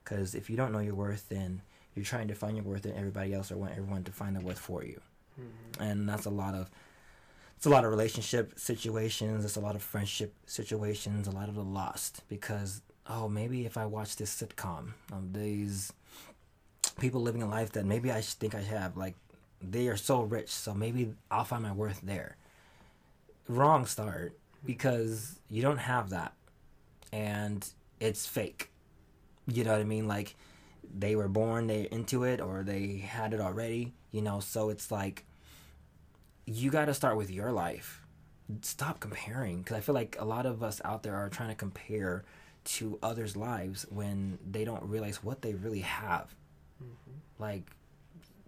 because if you don't know your worth, then you're trying to find your worth in everybody else, or want everyone to find their worth for you. Mm-hmm. And that's a lot of relationship situations. It's a lot of friendship situations, a lot of the lost, because, oh, maybe if I watch this sitcom of these people living a life that maybe I think I have, like, they are so rich, so maybe I'll find my worth there. Wrong start, because you don't have that, and it's fake. You know what I mean? Like, they were born, they're into it, or they had it already, you know? So it's like, you got to start with your life. Stop comparing, because I feel like a lot of us out there are trying to compare to others' lives when they don't realize what they really have. Mm-hmm. Like,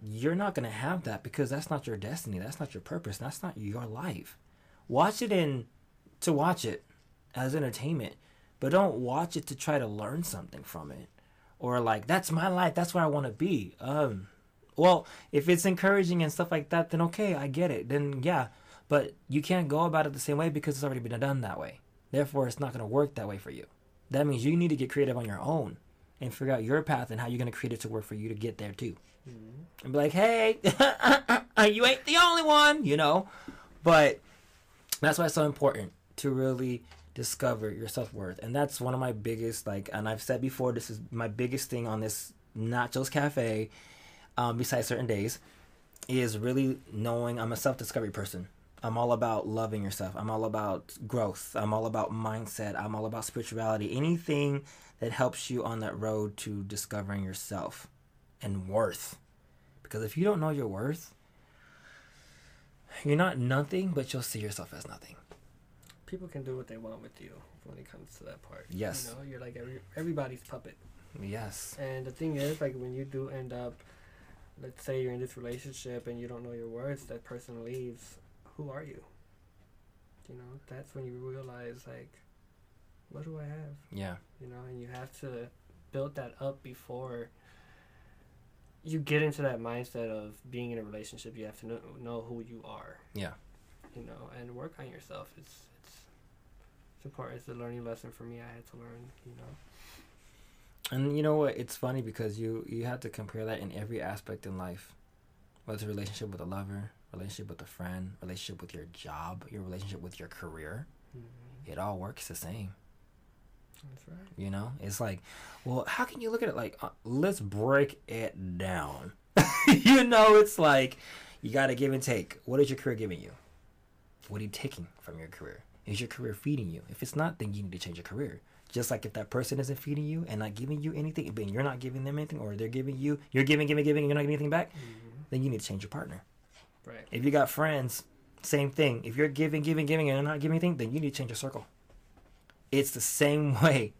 you're not going to have that, because that's not your destiny. That's not your purpose. That's not your life. Watch it to watch it as entertainment, but don't watch it to try to learn something from it, or like, that's my life. That's where I want to be. Well, if it's encouraging and stuff like that, then okay, I get it. Then yeah, But you can't go about it the same way because it's already been done that way. Therefore, it's not going to work that way for you. That means you need to get creative on your own and figure out your path and how you're going to create it to work for you to get there too. Mm-hmm. And be like, hey, you ain't the only one, you know. But that's why it's so important to really discover your self-worth. And that's one of my biggest, like, and I've said before, this is my biggest thing on this Nacho's Cafe, besides certain days, is really knowing I'm a self-discovery person. I'm all about loving yourself. I'm all about growth. I'm all about mindset. I'm all about spirituality. Anything that helps you on that road to discovering yourself and worth. Because if you don't know your worth, you're not nothing, but you'll see yourself as nothing. People can do what they want with you when it comes to that part. Yes. You know, you're like everybody's puppet. Yes. And the thing is, like, when you do end up, let's say you're in this relationship and you don't know your worth, that person leaves. Who are you? You know, that's when you realize, like, what do I have? Yeah. You know, and you have to build that up before you get into that mindset of being in a relationship. You have to know who you are. Yeah. You know, and work on yourself. It's important. It's a learning lesson for me. I had to learn, you know. And you know what? It's funny because you have to compare that in every aspect in life. Whether it's a relationship with a lover, relationship with a friend, relationship with your job, your relationship with your career. Mm-hmm. It all works the same. That's right. You know, it's like, well, how can you look at it like, let's break it down. You know, it's like, you got to give and take. What is your career giving you? What are you taking from your career? Is your career feeding you? If it's not, then you need to change your career. Just like if that person isn't feeding you and not giving you anything, then you're not giving them anything, or they're giving you, you're giving, and you're not getting anything back, mm-hmm. Then you need to change your partner. Right. If you got friends, same thing. If you're giving, and not giving anything, then you need to change your circle. It's the same way.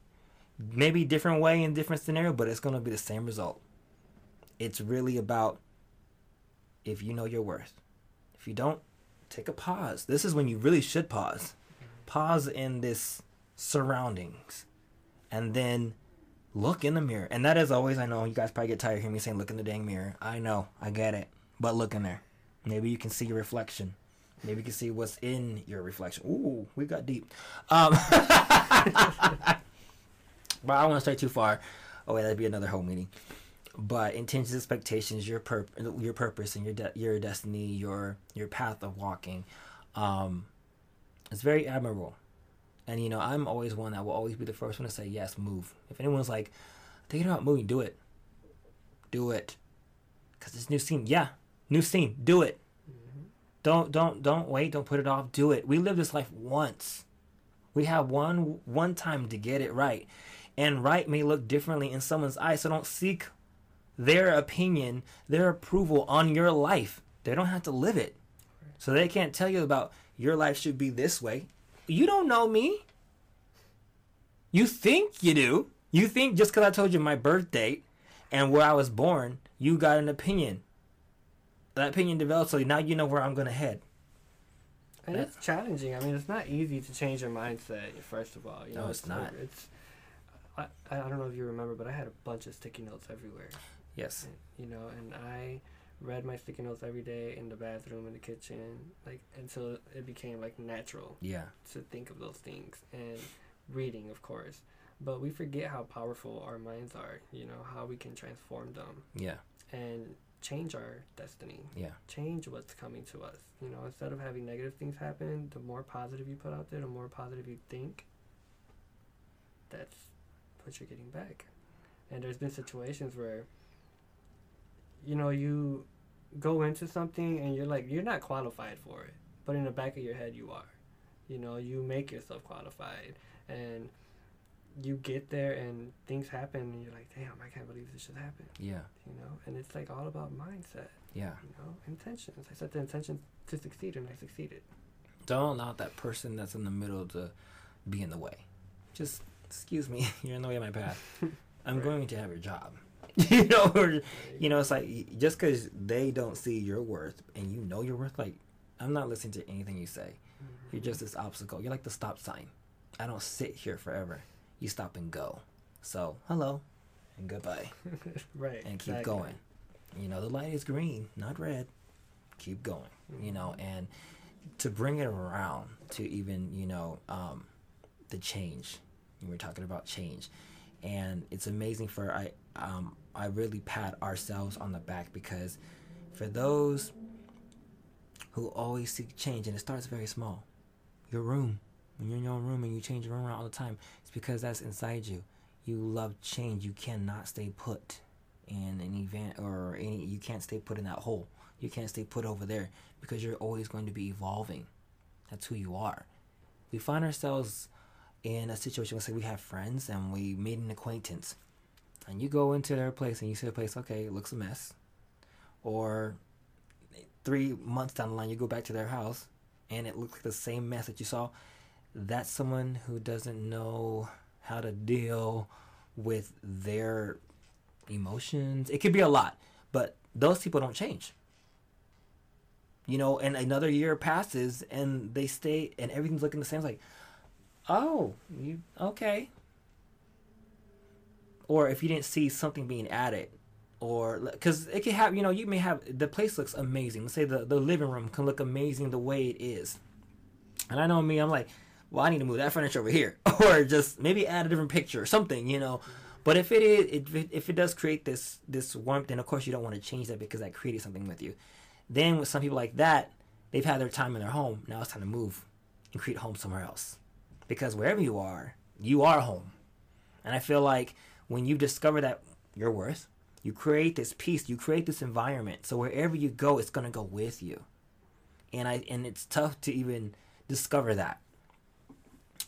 Maybe different way in different scenario, but it's going to be the same result. It's really about if you know your worth. If you don't, take a pause. This is when you really should pause. Pause in this surroundings. And then look in the mirror. And that is always, I know, you guys probably get tired of hearing me saying, look in the dang mirror. I know. I get it. But look in there. Maybe you can see your reflection. Maybe you can see what's in your reflection. Ooh, we got deep. But I don't want to stray too far. Oh, wait, that'd be another whole meeting. But intentions, expectations, your purpose, and your destiny, your path of walking, it's very admirable. And you know, I'm always one that will always be the first one to say yes, move. If anyone's like thinking about moving, do it, because it's new scene. Yeah. New scene, do it. Mm-hmm. Don't wait. Don't put it off. Do it. We live this life once. We have one time to get it right, and right may look differently in someone's eyes. So don't seek their opinion, their approval on your life. They don't have to live it, so they can't tell you about your life should be this way. You don't know me. You think you do. You think just because I told you my birth date and where I was born, you got an opinion. That opinion develops, so now you know where I'm going to head. And it's challenging. I mean, it's not easy to change your mindset, first of all. You know, it's not. I don't know if you remember, but I had a bunch of sticky notes everywhere. Yes. And, you know, and I read my sticky notes every day in the bathroom, in the kitchen, like, until it became, like, natural. Yeah. To think of those things. And reading, of course. But we forget how powerful our minds are, you know, how we can transform them. Yeah. And change our destiny. Yeah. Change what's coming to us. You know, instead of having negative things happen, the more positive you put out there, the more positive you think, that's what you're getting back. And there's been situations where, you know, you go into something and you're like, you're not qualified for it. But in the back of your head, you are. You know, you make yourself qualified. And you get there and things happen and you're like, damn, I can't believe this just happened. Yeah. You know, and it's like all about mindset. Yeah. You know, intentions. I set the intention to succeed and I succeeded. Don't allow that person that's in the middle to be in the way. Just, excuse me, you're in the way of my path. I'm right. Going to have your job. You know, or, you know, it's like, just because they don't see your worth and you know your worth, like, I'm not listening to anything you say. Mm-hmm. You're just this obstacle. You're like the stop sign. I don't sit here forever. You stop and go. So, hello and goodbye. Right. And keep going. You know, the light is green, not red. Keep going. Mm-hmm. You know, and to bring it around to even, the change. We were talking about change. And it's amazing for, I really pat ourselves on the back, because for those who always seek change, and it starts very small, your room. When you're in your own room and you change your room around all the time, it's because that's inside you. You love change. You cannot stay put in an event you can't stay put in that hole. You can't stay put over there, because you're always going to be evolving. That's who you are. We find ourselves in a situation, let's say we have friends and we made an acquaintance. And you go into their place and you see the place, okay, it looks a mess. Or 3 months down the line, you go back to their house and it looks like the same mess that you saw. That's someone who doesn't know how to deal with their emotions. It could be a lot, but those people don't change. And another year passes and they stay and everything's looking the same. It's like, oh, you okay. Or if you didn't see something being added, or because it could have, you may have, the place looks amazing. Let's say the living room can look amazing the way it is. And I know me, I'm like, well, I need to move that furniture over here, or just maybe add a different picture or something, But if it is, if it does create this warmth, then of course you don't want to change that, because that created something with you. Then with some people like that, they've had their time in their home. Now it's time to move and create home somewhere else, because wherever you are home. And I feel like when you discover that your worth, you create this peace, you create this environment. So wherever you go, it's gonna go with you. And it's tough to even discover that.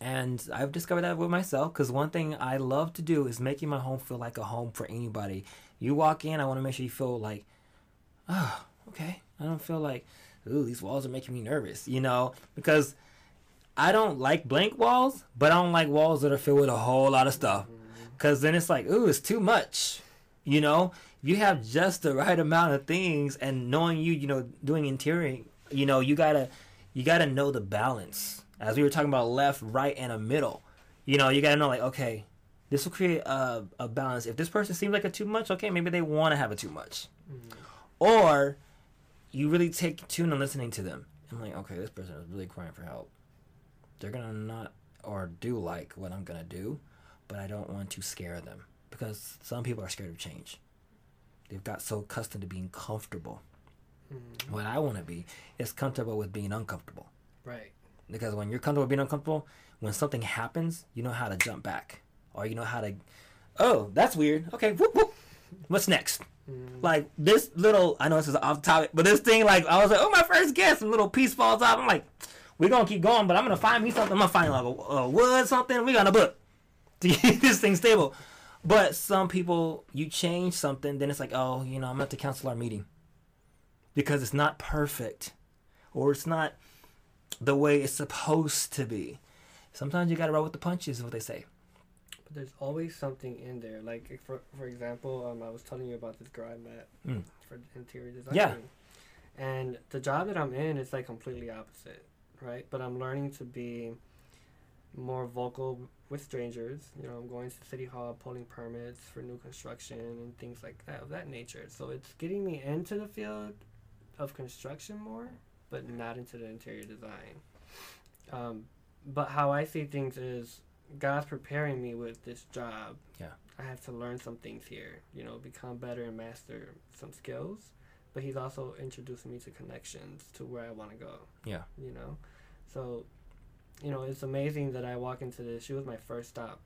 And I've discovered that with myself, because one thing I love to do is making my home feel like a home for anybody. You walk in, I want to make sure you feel like, oh, okay. I don't feel like, ooh, these walls are making me nervous, because I don't like blank walls, but I don't like walls that are filled with a whole lot of stuff, because then it's like, ooh, it's too much, You have just the right amount of things, and knowing doing interior, you gotta know the balance. As we were talking about left, right, and a middle, you got to know, like, okay, this will create a balance. If this person seems like a too much, okay, maybe they want to have a too much. Mm-hmm. Or you really take tune on listening to them. I'm like, okay, this person is really crying for help. They're going to not or do like what I'm going to do, but I don't want to scare them, because some people are scared of change. They've got so accustomed to being comfortable. Mm-hmm. What I want to be is comfortable with being uncomfortable. Right. Because when you're comfortable being uncomfortable, when something happens, you know how to jump back. Or you know how to, oh, that's weird. Okay, whoop, whoop. What's next? Mm. Like, this little, I know this is off topic, but this thing, like, I was like, oh, my first guess, and little piece falls off. I'm like, we're going to keep going, but I'm going to find me something. I'm going to find, like, a wood, something. We're going to book to keep this thing stable. But some people, you change something, then it's like, oh, I'm going to have to cancel our meeting. Because it's not perfect. Or it's not the way it's supposed to be. Sometimes you gotta roll with the punches, is what they say. But there's always something in there. Like for example, I was telling you about this girl I met for interior design. Yeah. And the job that I'm in is like completely opposite, right? But I'm learning to be more vocal with strangers. I'm going to City Hall, pulling permits for new construction and things like that of that nature. So it's getting me into the field of construction more, but not into the interior design. But how I see things is God's preparing me with this job. Yeah, I have to learn some things here, become better and master some skills. But he's also introducing me to connections to where I want to go. Yeah. So, it's amazing that I walk into this. She was my first stop.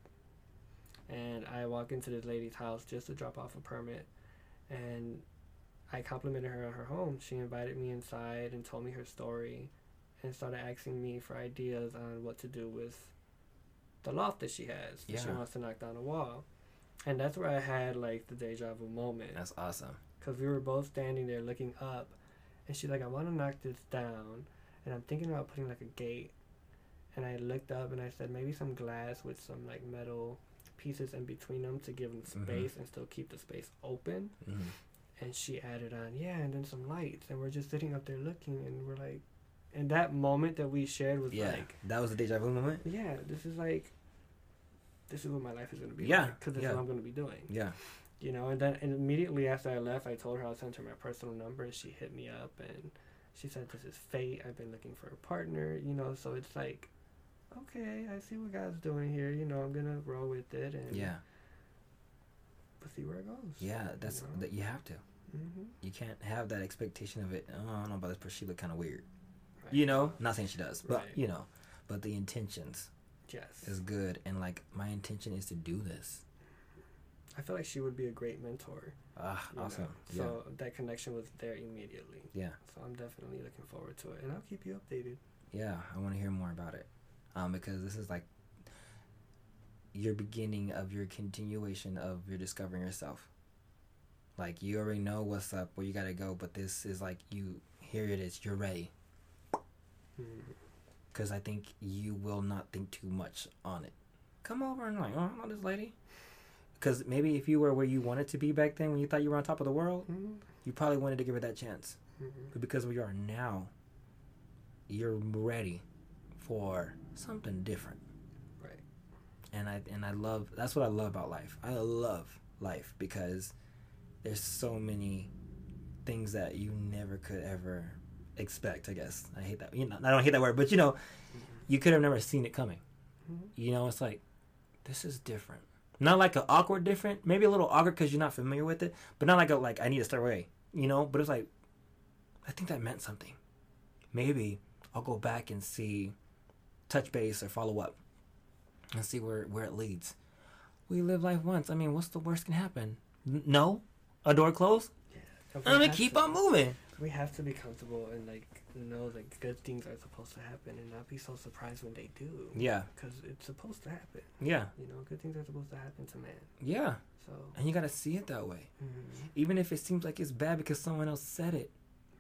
And I walk into this lady's house just to drop off a permit. And I complimented her on her home. She invited me inside and told me her story and started asking me for ideas on what to do with the loft that she has. Yeah. She wants to knock down a wall. And that's where I had, like, the deja vu moment. That's awesome. Because we were both standing there looking up, and she's like, I want to knock this down, and I'm thinking about putting, like, a gate. And I looked up, and I said, maybe some glass with some, like, metal pieces in between them to give them space and still keep the space open. Mm-hmm. And she added on, yeah, and then some lights. And we're just sitting up there looking, and we're like, and that moment that we shared was like, that was the deja vu moment? Yeah, this is what my life is going to be like. Because this is what I'm going to be doing. Yeah. And then immediately after I left, I told her I'll send her my personal number, and she hit me up, and She said, this is fate. I've been looking for a partner, you know, so it's like, okay, I see what God's doing here. You know, I'm going to roll with it. And yeah. We'll see where it goes. Yeah, that's, you know? That you have to. Mm-hmm. You can't have that expectation of it. Oh, I don't know about this person. She look kind of weird. Right. You know, not saying she does, but, right. You know, but the intentions. Yes. Is good. And like, my intention is to do this. I feel like she would be a great mentor. Ah, awesome. Yeah. So that connection was there immediately. Yeah. So I'm definitely looking forward to it. And I'll keep you updated. Yeah, I want to hear more about it. Because this is like your beginning of your continuation of your discovering yourself. Like, you already know what's up, where you got to go, but this is like, you, here it is, you're ready. Because I think you will not think too much on it. Come over and like, oh, I know this lady. Because maybe if you were where you wanted to be back then, when you thought you were on top of the world, you probably wanted to give her that chance. But because where you are now, you're ready for something different. Right. And I love, that's what I love about life. I love life because there's so many things that you never could ever expect, I guess. I hate that. You know, I don't hate that word, but you know, you could have never seen it coming. You know, it's like, this is different. Not like an awkward different, maybe a little awkward because you're not familiar with it, but not like a, like I need to start away, you know? But it's like, I think that meant something. Maybe I'll go back and see, touch base or follow up and see where it leads. We live life once. I mean, what's the worst can happen? No? A door closed? Yeah. I'm going to keep on moving. We have to be comfortable and like know that good things are supposed to happen and not be so surprised when they do. Yeah. Because it's supposed to happen. Yeah. You know, good things are supposed to happen to man. Yeah. So. And you got to see it that way. Mm-hmm. Even if it seems like it's bad because someone else said it.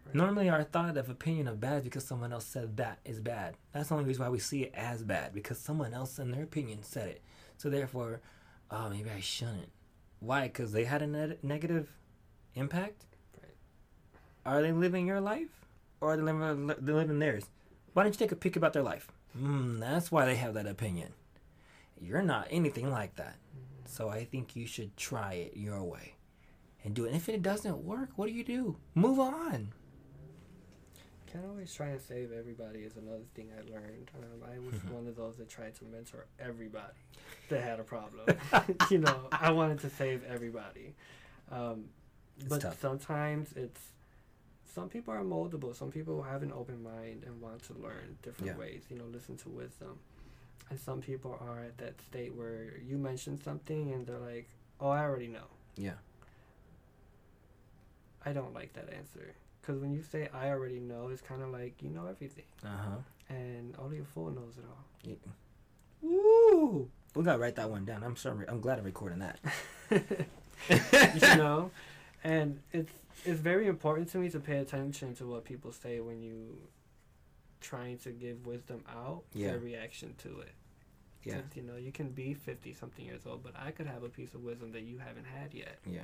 Right. Normally our thought of opinion of bad is because someone else said that is bad. That's the only reason why we see it as bad, because someone else in their opinion said it. So therefore, oh, maybe I shouldn't. Why? Because they had a negative impact? Are they living your life, or are they living theirs? Why don't you take a peek about their life? That's why they have that opinion. You're not anything like that. So I think you should try it your way and do it. And if it doesn't work, what do? Move on. Can't always try and save everybody is another thing I learned. I was one of those that tried to mentor everybody that had a problem. You know, I wanted to save everybody. But tough. Sometimes it's... Some people are moldable. Some people have an open mind and want to learn different ways, you know, listen to wisdom. And some people are at that state where you mention something and they're like, oh, I already know. Yeah. I don't like that answer. Because when you say, I already know, it's kind of like, you know everything. Uh-huh. And only a fool knows it all. Yeah. Woo! We got to write that one down. I'm glad I'm recording that. You know? And it's very important to me to pay attention to what people say when you trying to give wisdom out, their reaction to it. Yeah. You know, you can be 50-something years old, but I could have a piece of wisdom that you haven't had yet. Yeah.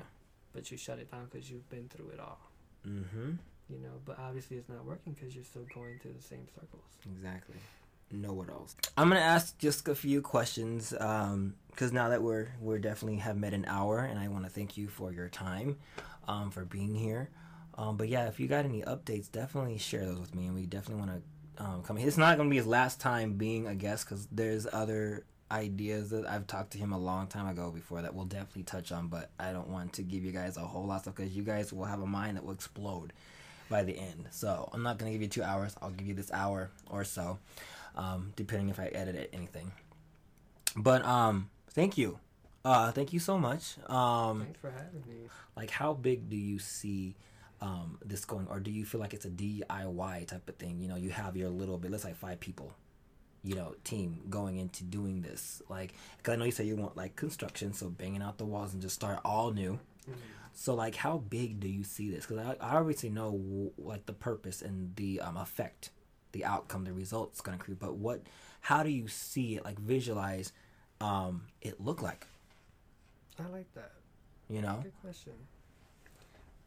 But you shut it down because you've been through it all. Mm-hmm. You know, but obviously it's not working because you're still going through the same circles. Exactly. Know-it-alls. I'm going to ask just a few questions because now that we're definitely have met an hour, and I want to thank you for your time, for being here. But yeah, if you got any updates, definitely share those with me, and we definitely want to come. It's not going to be his last time being a guest because there's other ideas that I've talked to him a long time ago before that we'll definitely touch on, but I don't want to give you guys a whole lot of stuff because you guys will have a mind that will explode by the end. So I'm not going to give you 2 hours. I'll give you this hour or so. Depending if I edit it, anything. But thank you. Thank you so much. Thanks for having me. Like, how big do you see this going? Or do you feel like it's a DIY type of thing? You know, you have your little bit, let's say 5 people, you know, team going into doing this. Like, because I know you said you want, like, construction, so banging out the walls and just start all new. Mm-hmm. So, like, how big do you see this? Because I obviously know, like, the purpose and the effect, the outcome, the result's going to creep, but how do you see it, like, visualize it look like? I like that. You know? Good question.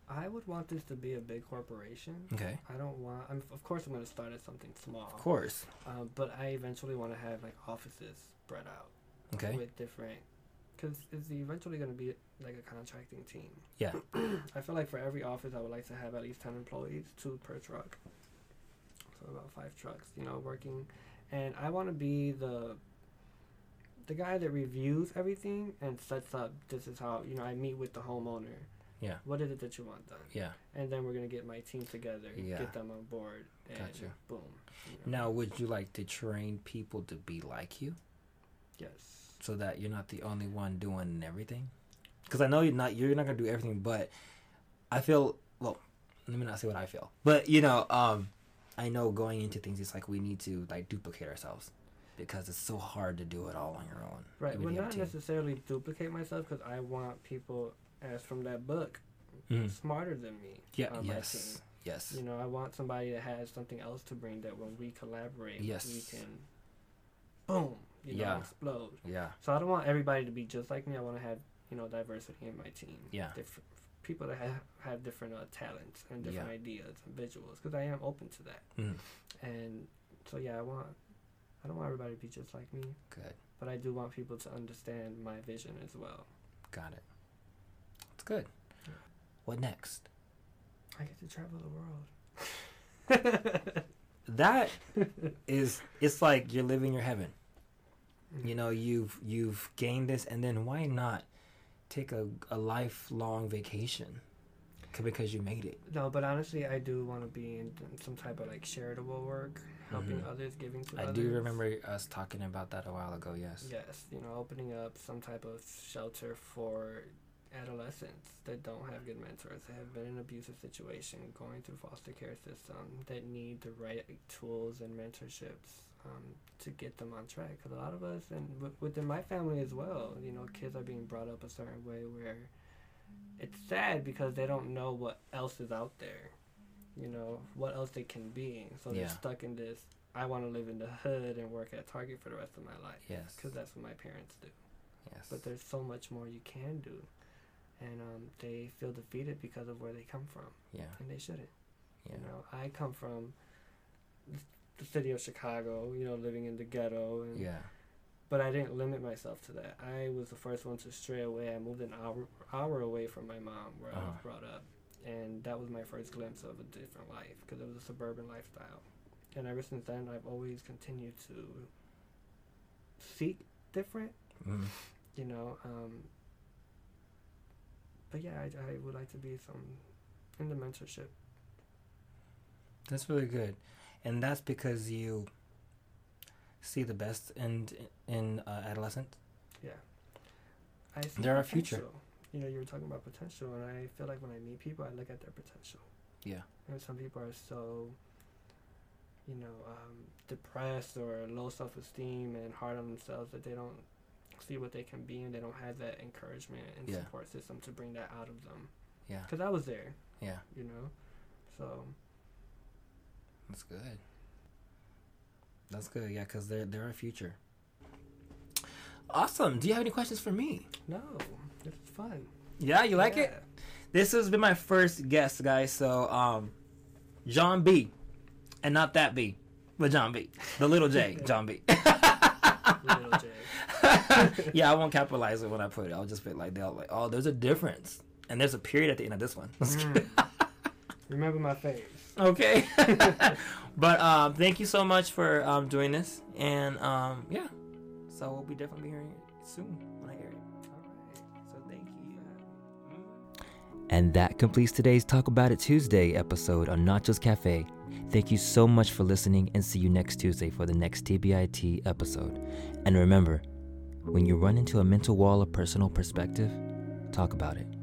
I would want this to be a big corporation. Okay. I don't want... of course, I'm going to start at something small. Of course. But I eventually want to have, like, offices spread out. Okay. With different... Because it's eventually going to be, like, a contracting team. Yeah. I feel like for every office, I would like to have at least 10 employees, 2 per truck. for about 5 trucks, you know, working. And I want to be the guy that reviews everything and sets up, this is how, you know, I meet with the homeowner. Yeah. What is it that you want done? Yeah. And then we're going to get my team together, yeah, get them on board, and gotcha, boom. You know. Now, would you like to train people to be like you? Yes. So that you're not the only one doing everything? Because I know you're not going to do everything, but I feel, well, let me not say what I feel. But, you know, I know going into things, it's like we need to, like, duplicate ourselves. Because it's so hard to do it all on your own. Right. Well, not necessarily duplicate myself, because I want people, as from that book, smarter than me. Yeah. Yes. Yes. You know, I want somebody that has something else to bring, that when we collaborate, yes, we can, boom, you know, yeah, explode. Yeah. So I don't want everybody to be just like me. I want to have, you know, diversity in my team. Yeah. Different people that have different talents and different, yeah, ideas and visuals, because I am open to that. Mm. And so, yeah, I don't want everybody to be just like me. Good. But I do want people to understand my vision as well. Got it. That's good. Yeah. What next? I get to travel the world. That is, it's like you're living your heaven. Mm-hmm. You know, you've gained this, and then why not take a lifelong vacation? Because you made it. No, but honestly, I do want to be in some type of, like, charitable work, helping others, giving to others. I do remember us talking about that a while ago, yes. Yes, you know, opening up some type of shelter for adolescents that don't have good mentors, that have been in an abusive situation, going through foster care system, that need the right tools and mentorships to get them on track. Because a lot of us, and within my family as well, you know, kids are being brought up a certain way where it's sad because they don't know what else is out there, you know, what else they can be. So they're stuck in this, I want to live in the hood and work at Target for the rest of my life. Yes. Because that's what my parents do. Yes. But there's so much more you can do. And they feel defeated because of where they come from. Yeah. And they shouldn't. Yeah. You know, I come from the city of Chicago, you know, living in the ghetto. And yeah. But I didn't limit myself to that. I was the first one to stray away. I moved an hour away from my mom, where I was brought up. And that was my first glimpse of a different life, because it was a suburban lifestyle. And ever since then, I've always continued to seek different, you know. But yeah, I would like to be in the mentorship. That's really good. And that's because you see the best in adolescents? Yeah. I see they're our future. You know, you were talking about potential, and I feel like when I meet people, I look at their potential. Yeah. And some people are so, you know, depressed or low self-esteem and hard on themselves that they don't see what they can be, and they don't have that encouragement and support system to bring that out of them. Yeah. Because I was there. Yeah. You know? So. That's good. That's good, yeah, because they're our future. Awesome. Do you have any questions for me? No. This is fun. Yeah, you like it? This has been my first guest, guys. So, John B. And not that B, but John B. The little J, John B. Little J. Yeah, I won't capitalize it when I put it. I'll just put it like that. Like, oh, there's a difference. And there's a period at the end of this one. Remember my face. Okay. But thank you so much for doing this, and yeah, so we'll be definitely hearing it soon when I hear it. All right, so thank you. And that completes today's Talk About It Tuesday episode on Nacho's Cafe. Thank you so much for listening, and see you next Tuesday for the next TBIT episode. And remember, when you run into a mental wall of personal perspective, talk about it.